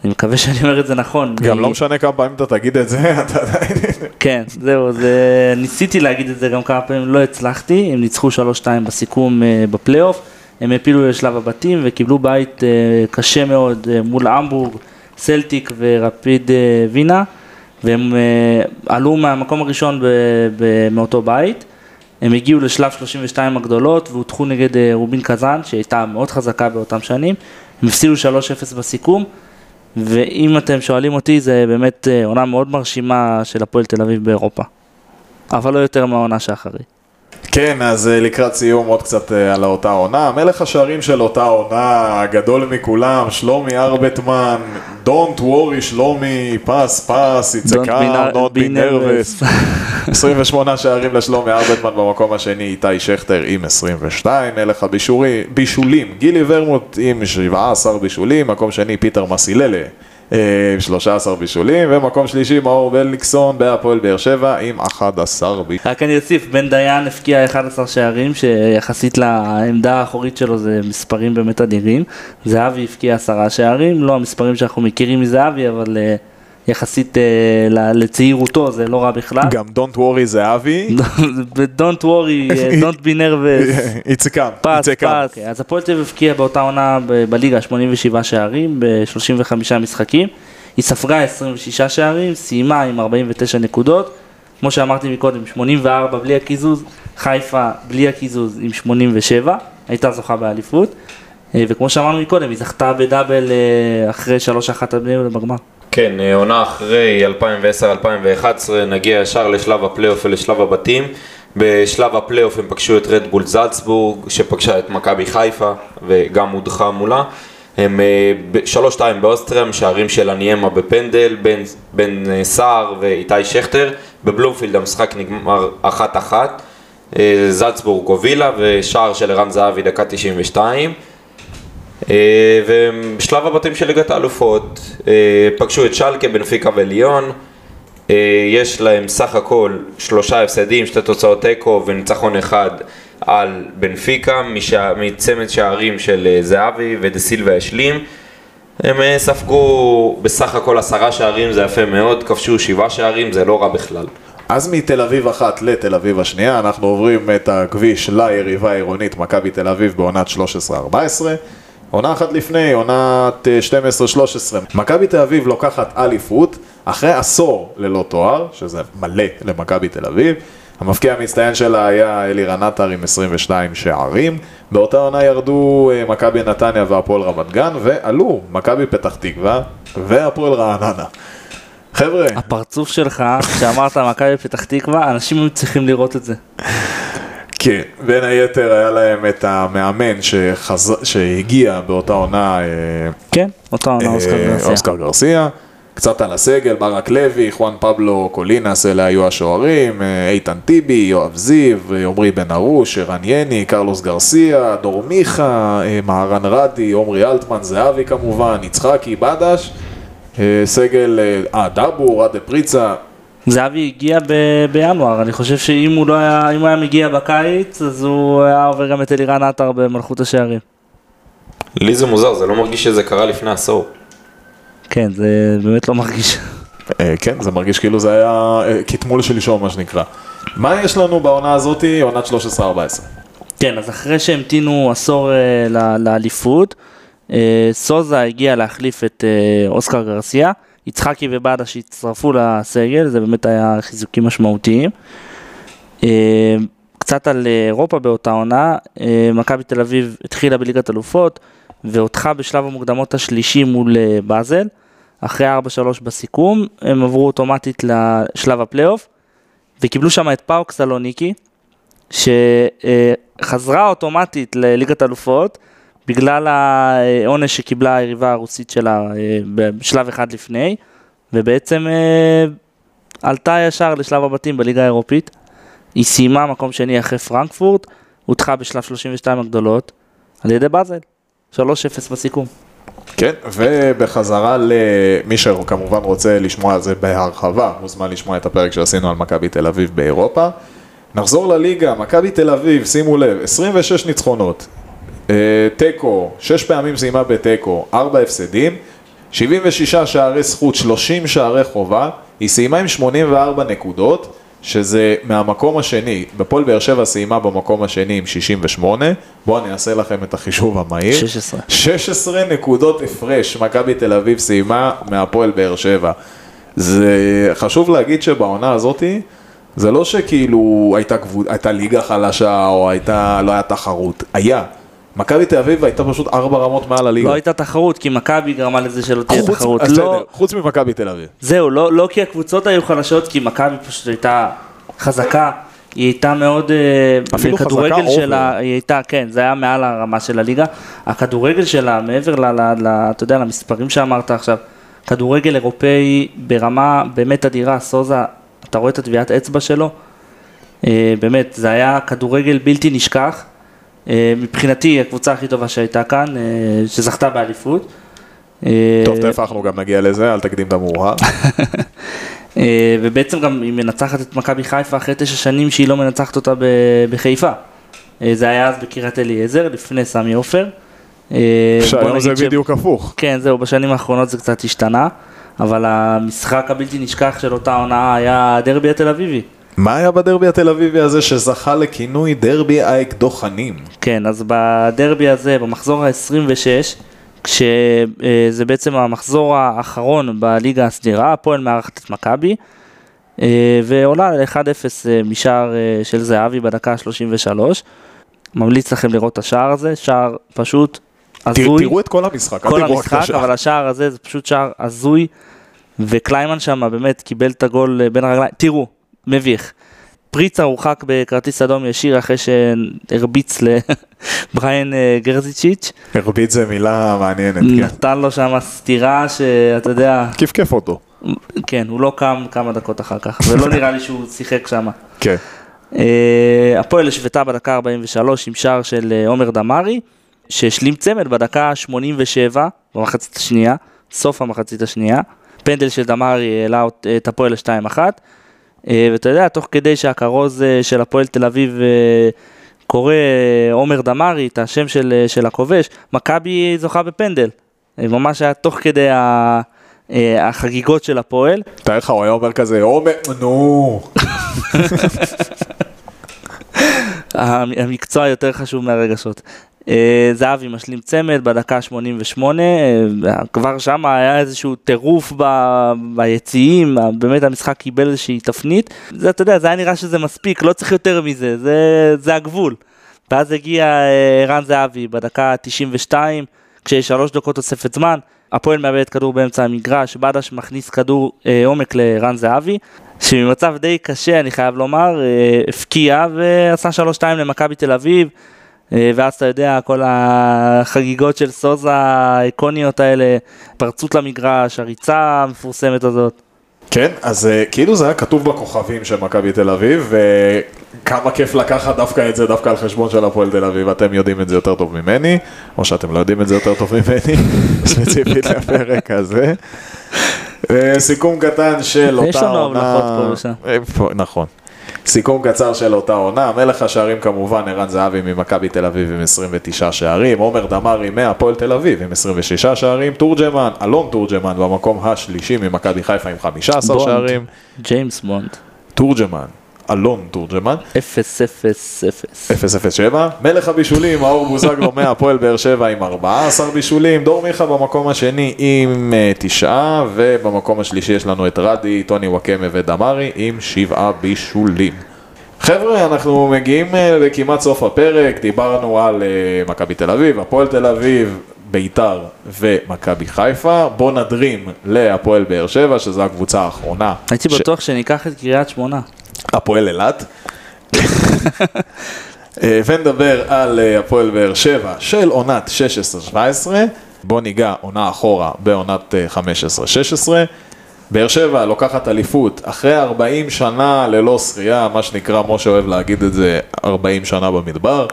אני מקווה שאני אומר את זה נכון. גם מ... לא משנה כמה פעמים אתה תגיד את זה, אתה עדיין... כן, זהו, זה... ניסיתי להגיד את זה גם כמה פעמים, לא הצלחתי, הם ניצחו שלוש שתיים בסיכום uh, בפלייאוף, הם הפילו לשלב הבתים וקיבלו בית קשה מאוד מול המבורג, סלטיק ורפיד וינה, והם עלו מהמקום הראשון מאותו בית. הם הגיעו לשלב שלושים ושתיים הגדולות והותחו נגד רובין קזאן שהייתה מאוד חזקה באותם שנים. הם הפסידו שלוש אפס בסיכום, ואם אתם שואלים אותי, זה באמת עונה מאוד מרשימה של הפועל תל אביב באירופה, אבל לא יותר מהעונה שאחרי. כן, אז לקראת סיום עוד קצת על אותה עונה. מלך השערים של אותה עונה, הגדול מכולם, שלומי ארבטמן, Don't worry שלומי, פס פס, it's a car, not be nervous. עשרים ושמונה שערים לשלומי ארבטמן, במקום השני איתי שכטר עם עשרים ושתיים, מלך הבישולים, גילי ורמוט עם שבע עשרה בישולים, מקום שני פיטר מסיללה עם שלושה עשר בישולים, ומקום שלישי מאור בליקסון בהפועל באר שבע עם אחד עשר בישולים. רק אני אוסיף, בן דיין הפקיע אחד עשר שערים, שיחסית לעמדה האחורית שלו זה מספרים באמת אדירים. זהבי הפקיע עשרה שערים, לא המספרים שאנחנו מכירים מזהבי, אבל יחסית לצעירותו זה לא רע בכלל. גם Don't worry זהבי. Don't worry, Don't be nervous. It's a come. פס, פס. אז הפועל תל אביב הפקיעה באותה עונה בליגה שמונים ושבעה שערים ב-שלושים וחמישה משחקים. היא ספגה עשרים ושישה שערים, סיימה עם ארבעים ותשע נקודות. כמו שאמרתי מקודם, שמונים וארבע בלי הקיזוז, חיפה בלי הקיזוז עם שמונים ושבע, הייתה זוכה באליפות. וכמו שאמרנו מקודם, היא זכתה בדאבל אחרי שלוש אחת בגמר. כן, עונה אחרי אלפיים ועשר אלפיים ואחת עשרה נגיע ישר לשלב הפלייאוף ולשלב הבתים. בשלב הפלייאוף הם פגשו את רדבול זלצבורג שפגשה את מכבי חיפה וגם הודחה מולה. הם שלוש שתיים באוסטריה, שערים של אניימה בפנדל, בן, בן סער ואיתי שכטר. בבלומפילד המשחק נגמר אחת אחת, זלצבורג הובילה ושער של ערן זהבי דקה תשעים ושתיים. ובשלב הבתים של ליגת האלופות פגשו את שלקה, בנפיקה וליון. יש להם סך הכל שלושה הפסדים, שתי תוצאות תיקו וניצחון אחד על בנפיקה מצמד שערים של זהבי ודסילבה השלים. הם ספגו בסך הכל עשרה שערים, זה יפה מאוד, כבשו שבעה שערים, זה לא רע בכלל. אז מתל אביב אחת לתל אביב השנייה, אנחנו עוברים את הכביש ליריבה העירונית מכבי תל אביב בעונת שלוש עשרה ארבע עשרה. עונה אחת לפני, עונת שתים עשרה שלוש עשרה. מכבי תל אביב לוקחת אליפות, אחרי עשור ללא תואר, שזה מלא למכבי תל אביב. המפקיע המצטיין שלה היה אלירן עטר עם עשרים ושתיים שערים. באותה עונה ירדו מכבי נתניה והפועל רמת גן, ועלו מכבי פתח תקווה והפועל רעננה. חבר'ה, הפרצוף שלך, כשאמרת מכבי פתח תקווה, אנשים היו צריכים לראות את זה. כן, בין היתר היה להם את המאמן שחז... שהגיע באותה עונה, כן, אותה עונה, אה, אוסקר גרסיה. אוסקר גרסיה, קצת על הסגל, ברק לוי, חואן פבלו קולינס, אלה היו השוערים, איתן טיבי, יואב זיו, עומרי בן ארוש, ערן יני, קרלוס גרסיה, דור מיכה, מהרן רדי, עומרי אלטמן, זהבי כמובן, יצחקי, בדש, סגל, אה, דבור, עדה פריצה. זהבי הגיע בינואר, אני חושב שאם הוא היה מגיע בקיץ, אז הוא היה עובר גם את אלירן עטר במלכות השערים. לי זה מוזר, זה לא מרגיש שזה קרה לפני עשור. כן, זה באמת לא מרגיש. כן, זה מרגיש כאילו זה היה כתמול שלשום, מה שנקרא. מה יש לנו בעונה הזאת, עונת שלוש עשרה ארבע עשרה? כן, אז אחרי שהמתינו עשור לאליפות, סוזה הגיע להחליף את אוסקר גרסיה, יצחקי ובאדה שהצטרפו לסגל, זה באמת היה חיזוקים משמעותיים. קצת על אירופה באותה עונה, מכבי תל אביב התחילה בליגת אלופות, והותחה בשלב המוקדמות השלישי מול באזל, אחרי ארבע שלוש בסיכום, הם עברו אוטומטית לשלב הפלייאוף, וקיבלו שם את פאוק סלוניקי, שחזרה אוטומטית לליגת אלופות, בגלל העונש שקיבלה היריבה הרוסית שלה בשלב אחד לפני, ובעצם עלתה ישר לשלב הבתים בליגה האירופית. היא סיימה מקום שני אחרי פרנקפורט, הודחה בשלב שלושים ושתיים הגדולות על ידי באזל, שלוש אפס בסיכום. כן, ובחזרה למי שכמובן רוצה לשמוע על זה בהרחבה, מוזמן לשמוע את הפרק שעשינו על מכבי תל אביב באירופה. נחזור לליגה, מכבי תל אביב, שימו לב, עשרים ושש ניצחונות, תיקו, שש פעמים סיימה בתיקו, ארבע הפסדים, שבעים ושישה שערי זכות, שלושים שערי חובה, היא סיימה עם שמונים וארבע נקודות, שזה מהמקום השני, בפועל באר שבע סיימה במקום השני עם שישים ושמונה, בואו אני אעשה לכם את החישוב המהיר. שש עשרה. שש עשרה נקודות הפרש, מכבי תל אביב סיימה מהפועל באר שבע. זה חשוב להגיד שבעונה הזאת, זה לא שכאילו הייתה, הייתה ליגה חלשה או הייתה, לא היה תחרות, היה. מכבי תל אביב הייתה פשוט ארבע רמות מעל הליגה. לא הייתה תחרות, כי מכבי גרמה לזה שלא תהיה תחרות. חוץ ממכבי תל אביב. זהו, לא כי הקבוצות היו חלשות, כי מכבי פשוט הייתה חזקה, היא הייתה מאוד, הכדורגל שלה, היא הייתה, כן, זה היה מעל הרמה של הליגה, הכדורגל שלה, מעבר אתה יודע, למספרים שאמרת עכשיו, כדורגל אירופאי ברמה באמת אדירה, סוזה, אתה רואה את הטביעת אצבע שלו, באמת, זה היה כדורגל בלתי נשכח, מבחינתי הקבוצה הכי טובה שהייתה כאן, שזכתה באליפות. טוב, תפחנו גם נגיע לזה, אל תקדים את המאוחר. ובעצם גם היא מנצחת את מכבי חיפה אחרי תשע שנים שהיא לא מנצחת אותה בחיפה. זה היה אז בקריית אליעזר, לפני סמי עופר. שהיום זה בדיוק הפוך. כן, זהו, בשנים האחרונות זה קצת השתנה, אבל המשחק הבלתי נשכח של אותה עונה היה הדרבי התל אביבי. מה היה בדרבי התל אביבי הזה שזכה לכינוי דרבי האקדוחנים? כן, אז בדרבי הזה, במחזור ה-עשרים ושש, כשזה בעצם המחזור האחרון בליגה הסדירה, הפועל מארחת את מכבי, ועולה ל-אחד אפס משער של זהבי בדקה ה-שלושים ושלוש. ממליץ לכם לראות את השער הזה, שער פשוט עזוי. תראו את כל המשחק, כל המשחק, אבל השער הזה זה פשוט שער עזוי, וקליימן שם באמת קיבל את הגול בין הרגליים. תראו. מביך. פריצה הורחק בכרטיס אדום ישיר אחרי שהרביץ לבריין גרזיצ'יץ'. הרביץ זה מילה מעניינת. נתן לו שם סתירה שאתה יודע... כפכף אותו. כן, הוא לא קם כמה דקות אחר כך, ולא נראה לי שהוא שיחק שם. כן. הפועל השוותה בדקה ארבעים ושלוש עם שער של עומר דמרי, שהשלים צמד בדקה שמונים ושבע במחצית השנייה, סוף המחצית השנייה. פנדל של דמרי העלה את הפועל ל-שתיים אחת. ואתה יודע, תוך כדי שהקרוז של הפועל תל אביב קורא עומר דמרי, את השם של, של הכובש, מכבי זוכה בפנדל. ממש היה תוך כדי החגיגות של הפועל. תאר לך, הוא היה אומר כזה, עומר, נו. המקצוע יותר חשוב מהרגשות. זהבי משלים צמד בדקה שמונים ושמונה, כבר שם היה איזשהו טירוף ב... ביציעים, באמת המשחק קיבל איזושהי תפנית, זה, אתה יודע, זה היה נראה שזה מספיק, לא צריך יותר מזה, זה, זה הגבול. ואז הגיע ערן זהבי בדקה תשעים ושתיים, כשיש שלוש דקות תוספת זמן, הפועל מאבד כדור באמצע המגרש, בדש מכניס כדור אה, עומק לערן זהבי, שבמצב די קשה, אני חייב לומר, אה, הפקיע ועשה שלוש שתיים למכבי תל אביב, ואז אתה יודע, כל החגיגות של סוזה, האיקוניות האלה, פרצות למגרש, הריצה המפורסמת הזאת. כן, אז כאילו זה היה כתוב בכוכבים של מכבי תל אביב, וכמה כיף לקחת דווקא את זה, דווקא על חשבון של הפועל תל אביב, אתם יודעים את זה יותר טוב ממני, או שאתם לא יודעים את זה יותר טוב ממני, ספציפית לפרק הזה. סיכום קטן של אותה עונה. יש לנו הבלחות פה ושם. נכון. סיכום קצר של אותה עונה, מלך השערים כמובן, ערן זהבי ממכבי תל אביב עם עשרים ותשע שערים, עומר דמרי מהפועל תל אביב עם עשרים ושש שערים, תורג'מן, אלון תורג'מן במקום השלישי ממכבי חיפה עם חמישה עשר שערים. ג'יימס בונד. תורג'מן, אלון תורג'מן. אפס אפס אפס אפס אפס שבע. מלך הבישולים, מאור בוזגלו מהפועל באר שבע עם ארבעה עשר בישולים, דור מיכה במקום השני עם תשעה, ובמקום השלישי יש לנו את רדי, טוני וואקמה ודמרי עם שבעה בישולים. חבר'ה, אנחנו מגיעים לכמעט סוף הפרק, דיברנו על מכבי תל אביב, הפועל תל אביב, ביתר ומכבי חיפה, בוא נדרים להפועל באר שבע, שזו הקבוצה האחרונה. הייתי בטוח שניקח את קריית שמונה. הפועל אלת. ונדבר על הפועל באר שבע של עונת שש עשרה שבע עשרה, בוא ניגע עונה אחורה בעונת חמש עשרה שש עשרה, באר שבע לוקחת אליפות אחרי ארבעים שנה ללא שחייה, מה שנקרא, משה אוהב להגיד את זה, ארבעים שנה במדבר,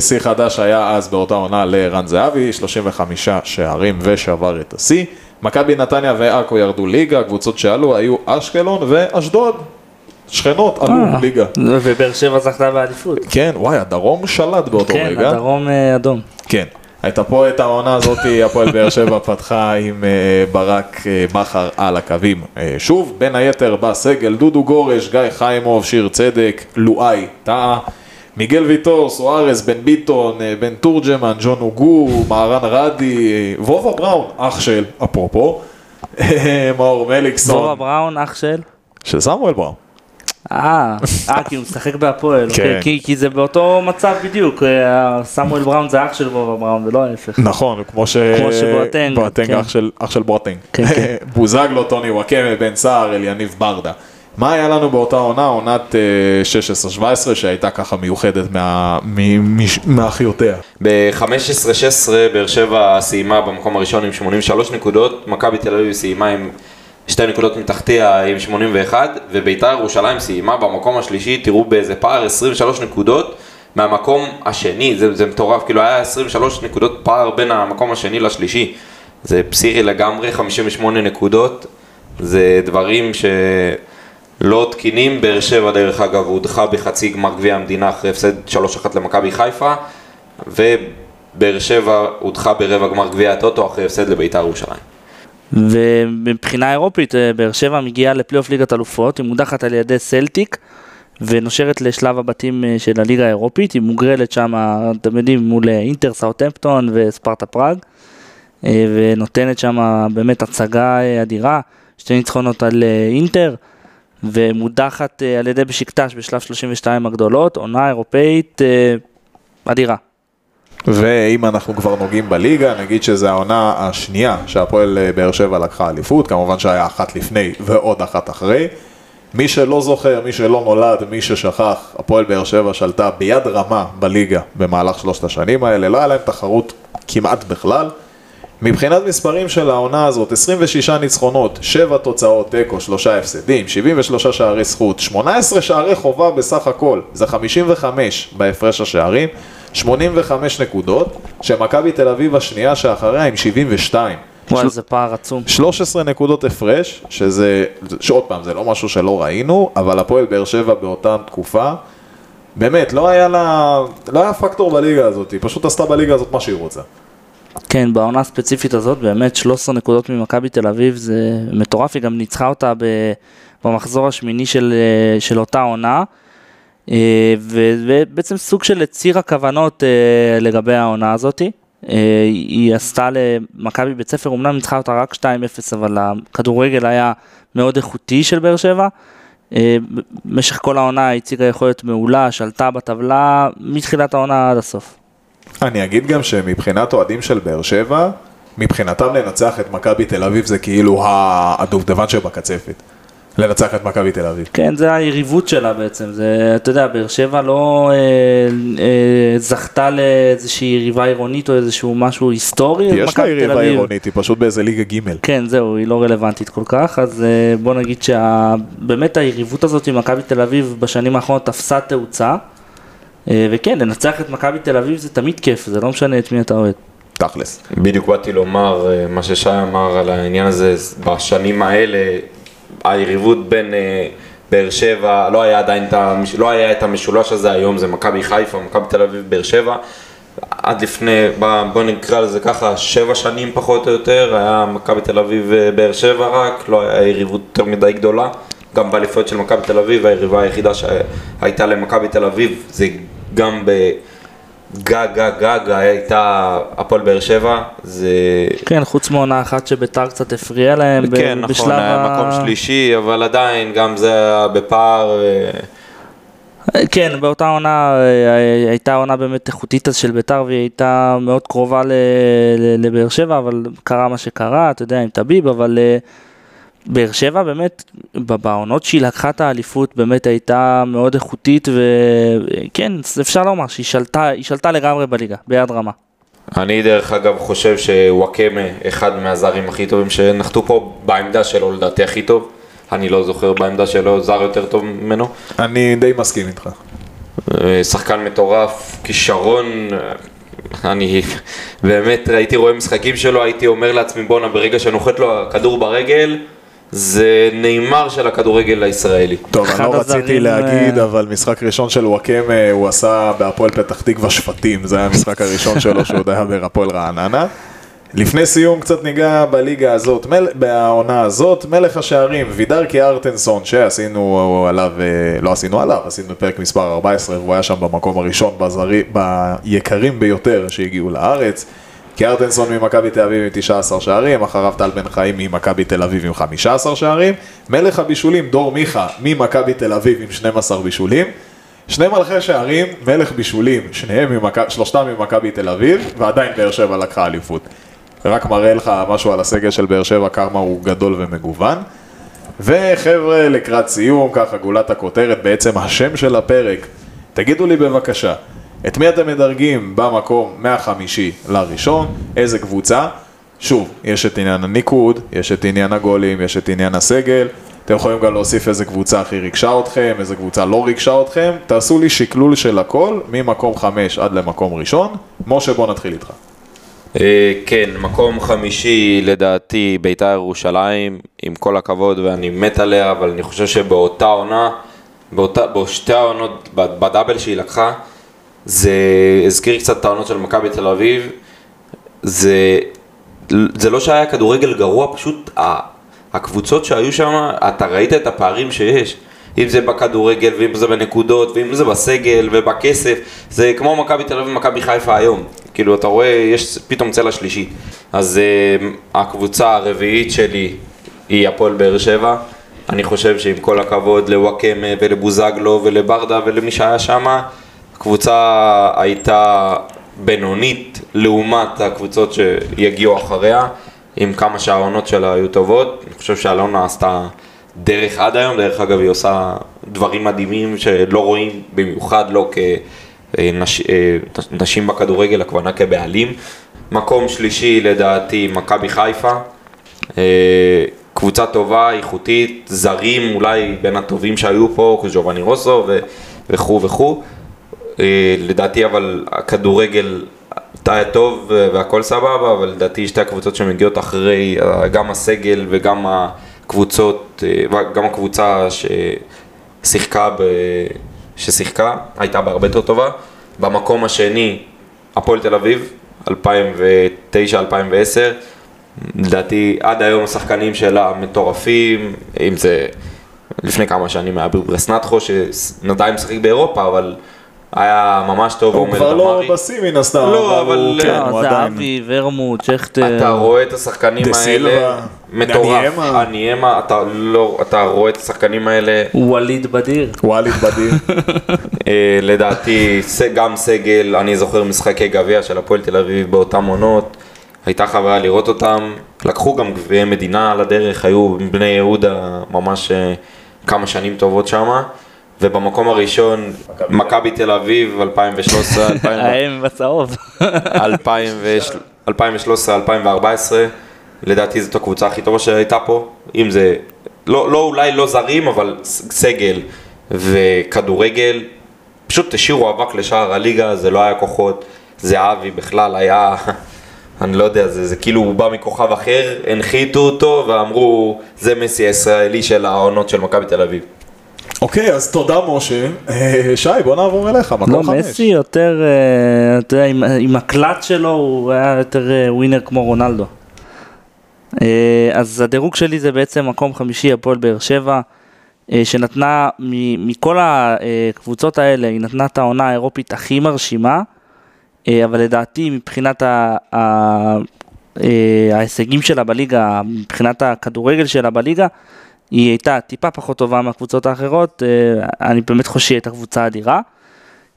שיא חדש היה אז באותה עונה לרן זהבי, שלושים וחמישה שערים ושבר את השיא, מכבי נתניה ועכו ירדו ליגה, הקבוצות שעלו היו אשקלון ואשדוד, שכנות עלו ליגה. ובאר שבע זכתה באליפות. כן, וואי, הדרום שלט באותו רגע. כן, הדרום אדום. כן, הייתה פה את העונה הזאת, הפועל באר שבע פתחה עם ברק מחר על הקווים. שוב, בין היתר בסגל, דודו גורש, גיא חיימוב, שיר צדק, לואי, טעה, מיגל ויטור, סוארס, בן ביטון, בן תורג'מן, ג'ון אוגו, מהרן רדי, וובה בראון, אח של, אפרופו, מאור מליקסון. וובה בראון, אח של? של סמואל בראון. אה, כי הוא משחק בהפועל, כי זה באותו מצב בדיוק, סמואל בראון זה אח של וובה בראון ולא ההפך. נכון, כמו שבועטנג, אח של בועטנג. בוזגלו, טוני וואקמה, בן סער, אליניב ברדה. מה היה לנו באותה עונה, עונת שש עשרה שבע עשרה שהייתה ככה מיוחדת מאחיותיה? ב-חמש עשרה שש עשרה באר שבע סיימה במקום הראשון עם שמונים ושלוש נקודות, מכבי תל אביב סיימה עם שתי נקודות מתחתיה עם שמונים ואחת, ובית"ר ירושלים סיימה במקום השלישי, תראו באיזה פער, עשרים ושלוש נקודות מהמקום השני, זה, זה מטורף, כאילו היה עשרים ושלוש נקודות פער בין המקום השני לשלישי, זה פסיכי לגמרי, חמישים ושמונה נקודות, זה דברים ש... לא תקינים. באר שבע דרך אגב הודחה בחצי גמר גביע המדינה אחרי הפסד שלוש אחת למכבי חיפה, ובאר שבע הודחה ברבע גמר גביע הטוטו אחרי הפסד לבית"ר ירושלים. ומבחינה אירופית באר שבע מגיעה לפלייאוף ליגת אלופות, היא מודחת על ידי סלטיק ונושרת לשלב הבתים של הליגה האירופית, היא מוגרלת שם, אתם יודעים, מול אינטר סאוטהמפטון וספרטה פראג, ונותנת שם באמת הצגה אדירה, שתי ניצחונות על אינטר, ומודחת על ידי בשקטש בשלב שלושים ושתיים הגדולות, עונה אירופאית אדירה. ואם אנחנו כבר נוגעים בליגה, נגיד שזו העונה השנייה שהפועל באר שבע לקחה אליפות, כמובן שהיה אחת לפני ועוד אחת אחרי. מי שלא זוכר, מי שלא נולד, מי ששכח, הפועל באר שבע שלטה ביד רמה בליגה במהלך שלושת השנים האלה, לא היה להם תחרות כמעט בכלל. מבחינת מספרים של העונה הזאת, עשרים ושש ניצחונות, שבע תוצאות תיקו, שלושה הפסדים, שבעים ושלושה שערי זכות, שמונה עשרה שערי חובה בסך הכל, זה חמישים וחמש בהפרש השערים, שמונים וחמש נקודות, שמכבי תל אביב השנייה שאחריה עם שבעים ושתיים. וואי, זה פער עצום. שלוש עשרה נקודות הפרש, שזה, שעוד פעם, זה לא משהו שלא ראינו, אבל הפועל באר שבע באותה תקופה, באמת, לא היה לה, לא היה פקטור בליגה הזאת, היא פשוט עשתה בליגה הזאת מה שהיא רוצה. כן, בעונה הספציפית הזאת, באמת שלוש עשרה נקודות ממכבי תל אביב, זה מטורף, היא גם ניצחה אותה במחזור השמיני של, של אותה עונה, ובעצם סוג של ציר הכוונות לגבי העונה הזאת, היא עשתה למכבי בית ספר, אומנם ניצחה אותה רק שתיים אפס, אבל הכדורגל היה מאוד איכותי של באר שבע, במשך כל העונה היא הציגה יכולת מעולה, שלטה בטבלה מתחילת העונה עד הסוף. אני אגיד גם שמבחינת אוהדים של באר שבע, מבחינתם לנצח את מכבי תל אביב זה כאילו הדובדבן שבקצפת, לנצח את מכבי תל אביב. כן, זה היריבות שלה בעצם, זה, אתה יודע, באר שבע לא אה, אה, זכתה לאיזושהי יריבה עירונית או איזשהו משהו היסטורי. יש לה יריבה עירונית, היא פשוט באיזה ליגה ג'. כן, זהו, היא לא רלוונטית כל כך, אז אה, בוא נגיד שבאמת היריבות הזאת עם מכבי תל אביב בשנים האחרונות תפסה תאוצה, וכן, לנצח את מכבי תל אביב זה תמיד כיף, זה לא משנה את מי אתה אוהד. תכלס. בדיוק באתי לומר, מה ששי אמר על העניין הזה, בשנים האלה, היריבות בין באר שבע, לא היה עדיין את המשולש הזה היום, זה מכבי חיפה, מכבי תל אביב, באר שבע. עד לפני, בוא נקרא לזה ככה, שבע שנים פחות או יותר, היה מכבי תל אביב, באר שבע רק, לא היה יריבות יותר מדי גדולה. גם באליפויות של מכבי תל אביב, היריבה היחידה שהייתה למכבי תל אביב, זה גם בגג, גג, גג, הייתה הפועל באר שבע, זה... כן, חוץ מעונה אחת שבית"ר קצת הפריעה להם בשלב ה... כן, נכון, היה מקום שלישי, אבל עדיין גם זה היה בפער... כן, באותה עונה, הייתה עונה באמת איכותית של בית"ר, והיא הייתה מאוד קרובה לבאר שבע, אבל קרה מה שקרה, אתה יודע, עם תביב, אבל... באר שבע באמת, בעונות שהיא לקחה את האליפות, באמת הייתה מאוד איכותית, וכן, אפשר לומר שהיא שלטה, היא שלטה לגמרי בליגה, ביד רמה. אני דרך אגב חושב שוואקמה, אחד מהזרים הכי טובים שנחתו פה, בעמדה שלו לדעתי הכי טוב, אני לא זוכר בעמדה שלו זר יותר טוב ממנו. אני די מסכים איתך. שחקן מטורף, כישרון... אני באמת הייתי רואה משחקים שלו, הייתי אומר לעצמי בונה, ברגע שנוחת לו הכדור ברגל, זה נאמר של הכדורגל הישראלי. טוב, אני לא רציתי להגיד, אבל משחק ראשון של וואקמה הוא עשה בהפועל פתח תקווה שפטים, זה היה המשחק הראשון שלו שהוא היה בהפועל רעננה. לפני סיום קצת ניגע בליגה הזאת, בעונה הזאת, מלך השערים, וידר קיארטנסון, שעשינו עליו, לא עשינו עליו, עשינו פרק מספר ארבע עשרה, הוא היה שם במקום הראשון, ביקרים ביותר שהגיעו לארץ, קיארטנסון ממכבי תל אביב עם תשעה עשר שערים, אחריו טל בן חיים ממכבי תל אביב עם חמישה עשר שערים, מלך הבישולים דור מיכה ממכבי תל אביב עם שנים עשר בישולים, שני מלכי שערים, מלך בישולים, שלושתם ממכבי תל אביב, ועדיין באר שבע לקחה אליפות. רק מראה לך משהו על הסגל של באר שבע, כמה הוא גדול ומגוון. וחבר'ה, לקראת סיום, ככה גולת הכותרת, בעצם השם של הפרק. תגידו לי בבקשה, את מי אתם מדרגים במקום מהחמישי לראשון? איזה קבוצה? שוב, יש את עניין הניקוד, יש את עניין הגולים, יש את עניין הסגל. אתם יכולים גם להוסיף איזה קבוצה הכי רגשה אתכם, איזה קבוצה לא רגשה אתכם. תעשו לי שקלול של הכל, ממקום חמש עד למקום ראשון. משה, בוא נתחיל איתך. כן, מקום חמישי לדעתי בית"ר ירושלים, עם כל הכבוד ואני מת עליה, אבל אני חושב שבאותה עונה, בשתי העונות, בדאבל שהיא לקחה, זה הזכיר קצת את העונות של מכבי תל אביב, זה לא שהיה כדורגל גרוע, פשוט הקבוצות שהיו שם, אתה ראית את הפערים שיש, אם זה בכדורגל ואם זה בנקודות ואם זה בסגל ובכסף, זה כמו מכבי תל אביב ומכבי חיפה היום. כאילו אתה רואה, יש פתאום צלע שלישית. אז uh, הקבוצה הרביעית שלי היא הפועל באר שבע. אני חושב שעם כל הכבוד לוואקמה ולבוזגלו ולברדה ולמי שהיה שם, הקבוצה הייתה בינונית לעומת הקבוצות שיגיעו אחריה, עם כמה שהעונות שלה היו טובות. אני חושב שאלונה עשתה דרך עד היום, דרך אגב היא עושה דברים מדהימים שלא רואים במיוחד, לא כ... נש... נשים בכדורגל, הכוונה כבעלים. מקום שלישי לדעתי מכבי חיפה, קבוצה טובה, איכותית, זרים אולי בין הטובים שהיו פה, ג'ובאני רוסו וכו' וכו'. לדעתי אבל הכדורגל היה טוב והכל סבבה, אבל לדעתי שתי הקבוצות שמגיעות אחרי, גם הסגל וגם הקבוצות, גם הקבוצה ששיחקה ב... ששיחקה, הייתה בהרבה יותר טובה. במקום השני, הפועל תל אביב, אלפיים ותשע עד אלפיים ועשר, לדעתי עד היום השחקנים שלה מטורפים, אם זה לפני כמה שנים היה ברסנטחו, שנדעים משחק באירופה, אבל היה ממש טוב. הוא כבר לא בסים מן הסתם. לא, אבל... זה אבי, ורמוד, שכטר. אתה רואה את השחקנים האלה, מטורף. עניימה, אתה רואה את השחקנים האלה. וואליד בדיר. וואליד בדיר. לדעתי, גם סגל, אני זוכר משחקי גביע של הפועל תל אביב באותם עונות. הייתה חוויה לראות אותם. לקחו גם גביעי מדינה על הדרך, היו בני יהודה ממש כמה שנים טובות שמה. ובמקום הראשון, מכבי תל אביב, אלפיים ושלוש עשרה, האם בצהוב. אלפיים ושלוש עשרה, אלפיים וארבע עשרה, לדעתי זאת הקבוצה הכי טובה שהייתה פה, אם זה, לא אולי לא זרים, אבל סגל וכדורגל, פשוט השאירו אבק לשער הליגה, זה לא היה כוחות, זה אבי בכלל היה, אני לא יודע, זה כאילו הוא בא מכוכב אחר, הנחיתו אותו ואמרו, זה מסי הישראלי של העונות של מכבי תל אביב. אוקיי, אז תודה משה. שי, בוא נעבור אליך, מקום חמש. לא, מסי יותר, אתה יודע, עם הקלט שלו הוא היה יותר ווינר כמו רונלדו. אז הדירוג שלי זה בעצם מקום חמישי, הפועל באר שבע, שנתנה מכל הקבוצות האלה, היא נתנה את העונה האירופית הכי מרשימה, אבל לדעתי מבחינת ההישגים שלה בליגה, מבחינת הכדורגל שלה בליגה, היא הייתה טיפה פחות טובה מהקבוצות האחרות, אני באמת חושב שהיא הייתה קבוצה אדירה.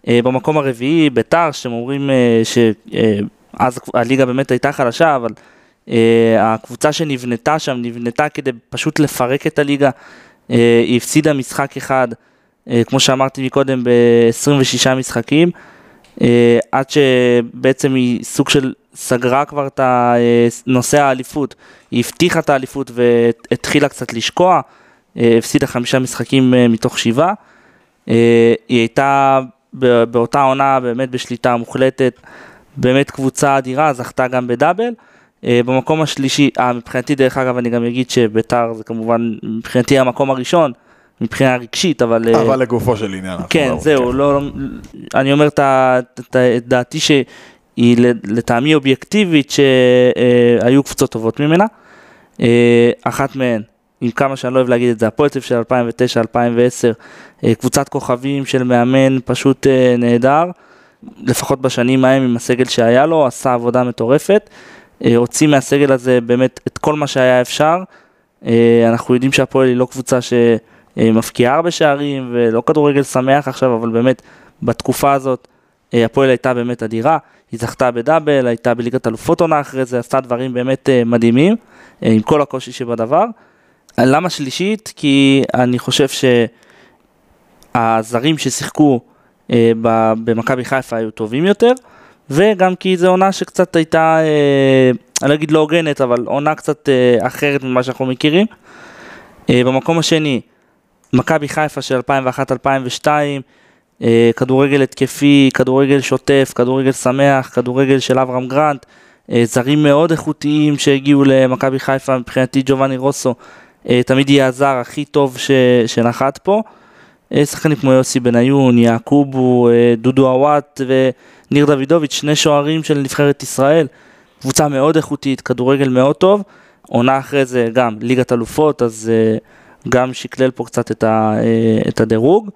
במקום הרביעי, בית"ר, שהם אומרים שאז הליגה באמת הייתה חלשה, אבל הקבוצה שנבנתה שם, נבנתה כדי פשוט לפרק את הליגה, היא הפסידה משחק אחד, כמו שאמרתי מקודם, ב-עשרים ושישה משחקים, עד שבעצם היא סוג של סגרה כבר את נושא האליפות, היא הבטיחה את האליפות והתחילה קצת לשקוע, הפסידה חמישה משחקים מתוך שבעה, היא הייתה באותה עונה באמת בשליטה מוחלטת, באמת קבוצה אדירה, זכתה גם בדאבל, במקום השלישי, אה, מבחינתי דרך אגב אני גם אגיד שביתר זה כמובן מבחינתי המקום הראשון, מבחינה רגשית, אבל... אבל לגופו של עניין. כן, זהו, לא... אני אומר את דעתי שהיא לטעמי אובייקטיבית שהיו קבוצות טובות ממנה, אחת מהן, עם כמה שאני לא אוהב להגיד את זה, הפועל תל אביב של אלפיים ותשע אלפיים ועשר, קבוצת כוכבים של מאמן פשוט נהדר, לפחות בשנים ההם עם הסגל שהיה לו, עשה עבודה מטורפת, הוציא מהסגל הזה באמת את כל מה שהיה אפשר, אנחנו יודעים שהפועל היא לא קבוצה ש... מפקיעה הרבה שערים, ולא כדורגל שמח עכשיו, אבל באמת בתקופה הזאת הפועל הייתה באמת אדירה, היא זכתה בדאבל, הייתה בליגת אלופות עונה אחרי זה, עשתה דברים באמת מדהימים, עם כל הקושי שבדבר. למה שלישית? כי אני חושב שהזרים ששיחקו במכבי חיפה היו טובים יותר, וגם כי זו עונה שקצת הייתה, אני לא אגיד לא הוגנת, אבל עונה קצת אחרת ממה שאנחנו מכירים. במקום השני, מכבי חיפה של אלפיים ואחת אלפיים ושתיים, כדורגל התקפי, כדורגל שוטף, כדורגל שמח, כדורגל של אברהם גרנט, זרים מאוד איכותיים שהגיעו למכבי חיפה, מבחינתי ג'ובני רוסו, תמיד יהיה הזר הכי טוב שנחת פה, שחקנים כמו יוסי בניון, יעקובו, דודו אוואט וניר דוידוביץ', שני שוערים של נבחרת ישראל, קבוצה מאוד איכותית, כדורגל מאוד טוב, עונה אחרי זה גם ליגת אלופות, אז... גם שיקלל פה קצת את, ה, את הדירוג,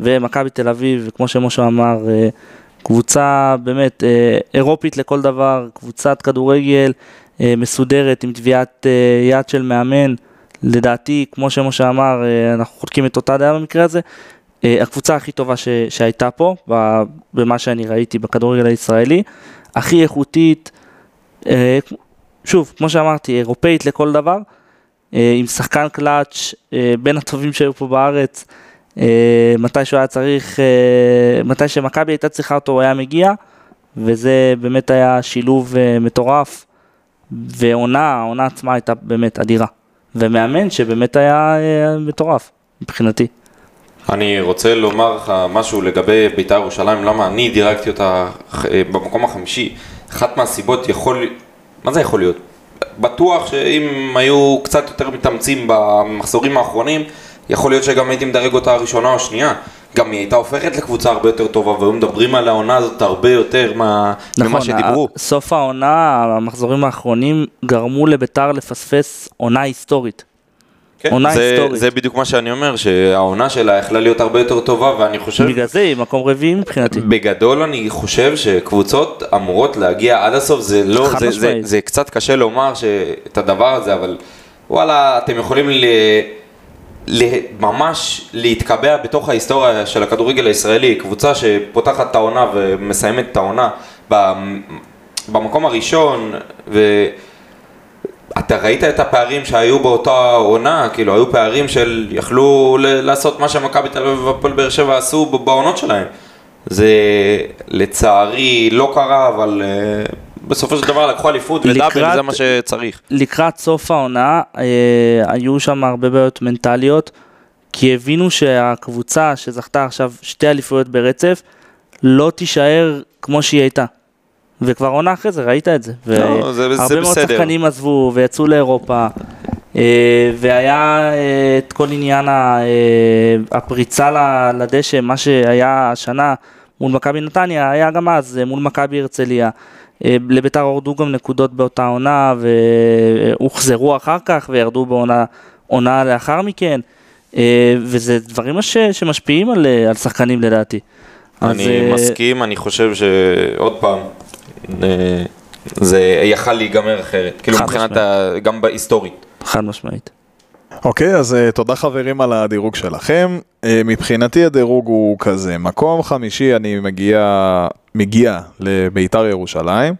ומכבי תל אביב, כמו שמשה אמר, קבוצה באמת אירופית לכל דבר, קבוצת כדורגל מסודרת עם תביעת יד של מאמן, לדעתי, כמו שמשה אמר, אנחנו חותקים את אותה דעה במקרה הזה, הקבוצה הכי טובה ש, שהייתה פה, במה שאני ראיתי בכדורגל הישראלי, הכי איכותית, שוב, כמו שאמרתי, אירופית לכל דבר, עם שחקן קלאץ' בין הטובים שהיו פה בארץ, מתי שהוא היה צריך, מתי שמכבי הייתה צריכה אותו הוא היה מגיע, וזה באמת היה שילוב מטורף, ועונה, העונה עצמה הייתה באמת אדירה, ומאמן שבאמת היה מטורף מבחינתי. אני רוצה לומר לך משהו לגבי בית"ר ירושלים, למה אני דירקתי אותה במקום החמישי, אחת מהסיבות יכול, מה זה יכול להיות? בטוח שאם היו קצת יותר מתאמצים במחזורים האחרונים, יכול להיות שגם הייתי מדרג אותה הראשונה או שנייה. גם היא הייתה הופכת לקבוצה הרבה יותר טובה, והיום מדברים על העונה הזאת הרבה יותר מה, נכון, ממה שדיברו. סוף העונה, המחזורים האחרונים גרמו לביתר לפספס עונה היסטורית. כן, עונה זה, היסטורית. זה בדיוק מה שאני אומר, שהעונה שלה יכלה להיות הרבה יותר טובה, ואני חושב... בגלל זה היא מקום רביעי מבחינתי. בגדול אני חושב שקבוצות אמורות להגיע עד הסוף, זה, לא, זה, זה, זה, זה קצת קשה לומר את הדבר הזה, אבל וואלה, אתם יכולים ל, ל, ממש להתקבע בתוך ההיסטוריה של הכדורגל הישראלי, קבוצה שפותחת את העונה ומסיימת את העונה במקום הראשון, ו... אתה ראית את הפערים שהיו באותה עונה, כאילו היו פערים של יכלו לעשות מה שמכבי תל אביב והפועל באר שבע עשו בעונות שלהם. זה לצערי לא קרה, אבל בסופו של דבר לקחו אליפות ודאבל, זה מה שצריך. לקראת סוף העונה היו שם הרבה בעיות מנטליות, כי הבינו שהקבוצה שזכתה עכשיו שתי אליפויות ברצף לא תישאר כמו שהיא הייתה. וכבר עונה אחרי זה, ראית את זה. לא, זה בסדר. הרבה מאוד שחקנים עזבו ויצאו לאירופה, והיה את כל עניין הפריצה לדשא, מה שהיה השנה מול מכבי נתניה, היה גם אז מול מכבי הרצליה. לביתר הורדו גם נקודות באותה עונה, והוחזרו אחר כך וירדו בעונה לאחר מכן, וזה דברים שמשפיעים על שחקנים לדעתי. אני מסכים, אני חושב שעוד פעם, זה יכל להיגמר אחרת, כאילו מבחינת גם בהיסטורית. חד משמעית. אוקיי, אז תודה חברים על הדירוג שלכם. מבחינתי הדירוג הוא כזה, מקום חמישי אני מגיע, מגיע לביתר ירושלים,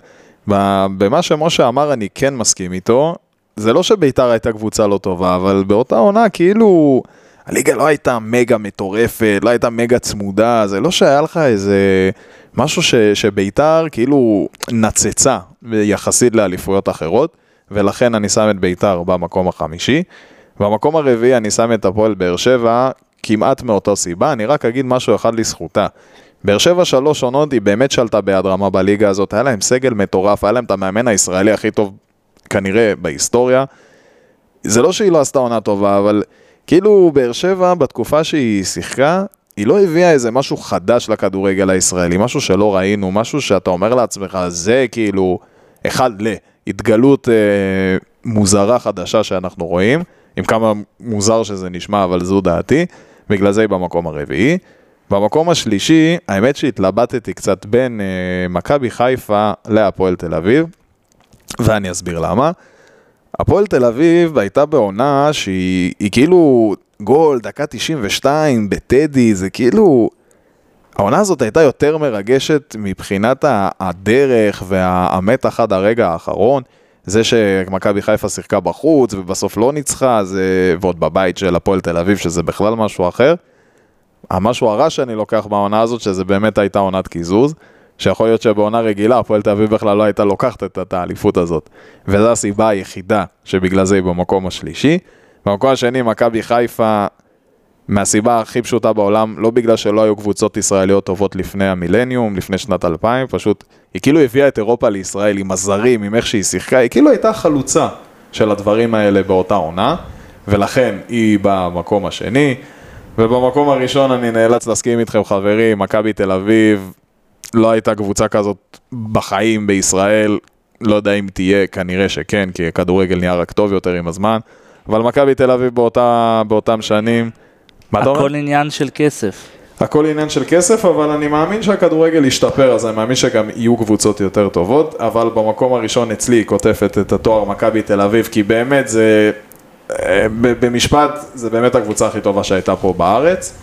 במה שמשה אמר אני כן מסכים איתו, זה לא שביתר הייתה קבוצה לא טובה, אבל באותה עונה כאילו... הליגה לא הייתה מגה מטורפת, לא הייתה מגה צמודה, זה לא שהיה לך איזה משהו ש, שביתר כאילו נצצה יחסית לאליפויות אחרות, ולכן אני שם את ביתר במקום החמישי. במקום הרביעי אני שם את הפועל באר שבע כמעט מאותו סיבה, אני רק אגיד משהו אחד לזכותה. באר שבע שלוש עונות היא באמת שלטה ביד רמה בליגה הזאת, היה להם סגל מטורף, היה להם את המאמן הישראלי הכי טוב כנראה בהיסטוריה. זה לא שהיא לא עשתה עונה טובה, אבל כאילו באר שבע בתקופה שהיא שיחקה, היא לא הביאה איזה משהו חדש לכדורגל הישראלי, משהו שלא ראינו, משהו שאתה אומר לעצמך, זה כאילו אחד להתגלות אה, מוזרה חדשה שאנחנו רואים, עם כמה מוזר שזה נשמע, אבל זו דעתי, בגלל זה היא במקום הרביעי. במקום השלישי, האמת שהתלבטתי קצת בין אה, מכבי חיפה להפועל תל אביב, ואני אסביר למה. הפועל תל אביב הייתה בעונה שהיא היא כאילו גול, דקה תשעים ושתיים בטדי, זה כאילו, העונה הזאת הייתה יותר מרגשת מבחינת הדרך והמתח עד הרגע האחרון, זה שמכבי חיפה שיחקה בחוץ ובסוף לא ניצחה, זה ועוד בבית של הפועל תל אביב, שזה בכלל משהו אחר. המשהו הרע שאני לוקח בעונה הזאת, שזה באמת הייתה עונת קיזוז, שיכול להיות שבעונה רגילה, הפועל תל אביב בכלל לא הייתה לוקחת את התאליפות הזאת, וזו הסיבה היחידה שבגלל זה היא במקום השלישי. במקום השני, מכבי חיפה, מהסיבה הכי פשוטה בעולם, לא בגלל שלא היו קבוצות ישראליות טובות לפני המילניום, לפני שנת אלפיים, פשוט היא כאילו הביאה את אירופה לישראל עם הזרים, עם איך שהיא שיחקה, היא כאילו הייתה חלוצה של הדברים האלה באותה עונה, ולכן היא במקום השני. ובמקום הראשון אני נאלץ להסכים איתכם חברים, מכבי תל אביב לא הייתה קבוצה כזאת בחיים בישראל, לא יודע אם תהיה, כנראה שכן, כי הכדורגל נהיה רק טוב יותר עם הזמן, אבל מכבי תל אביב באותה, באותם שנים, הכל עניין של כסף. הכל עניין של כסף, אבל אני מאמין שהכדורגל ישתפר, אז אני מאמין שגם יהיו קבוצות יותר טובות, אבל במקום הראשון אצלי היא כותפת את התואר מכבי תל אביב, כי באמת זה, במשפט, זה באמת הקבוצה הכי טובה שהייתה פה בארץ,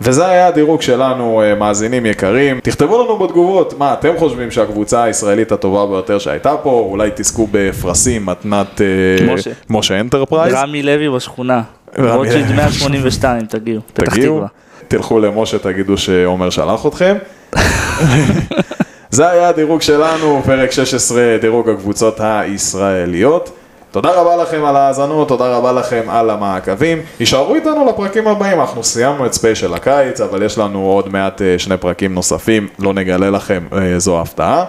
וזה היה הדירוג שלנו, מאזינים יקרים. תכתבו לנו בתגובות, מה אתם חושבים שהקבוצה הישראלית הטובה ביותר שהייתה פה, אולי תסכו בפרסים, מתנת משה, משה אנטרפרייז. רמי לוי בשכונה, רוג'יד מאה שמונים ושתיים, תגיעו, פתח תקווה. תלכו למשה, תגידו שאומר שלח אתכם. זה היה הדירוג שלנו, פרק שש עשרה, דירוג הקבוצות הישראליות. תודה רבה לכם על ההאזנות, תודה רבה לכם על המעקבים. יישארו איתנו לפרקים הבאים, אנחנו סיימנו את ספיישל הקיץ, אבל יש לנו עוד מעט שני פרקים נוספים, לא נגלה לכם, זו הפתעה.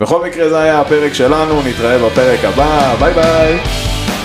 בכל מקרה זה היה הפרק שלנו, נתראה בפרק הבא, ביי ביי.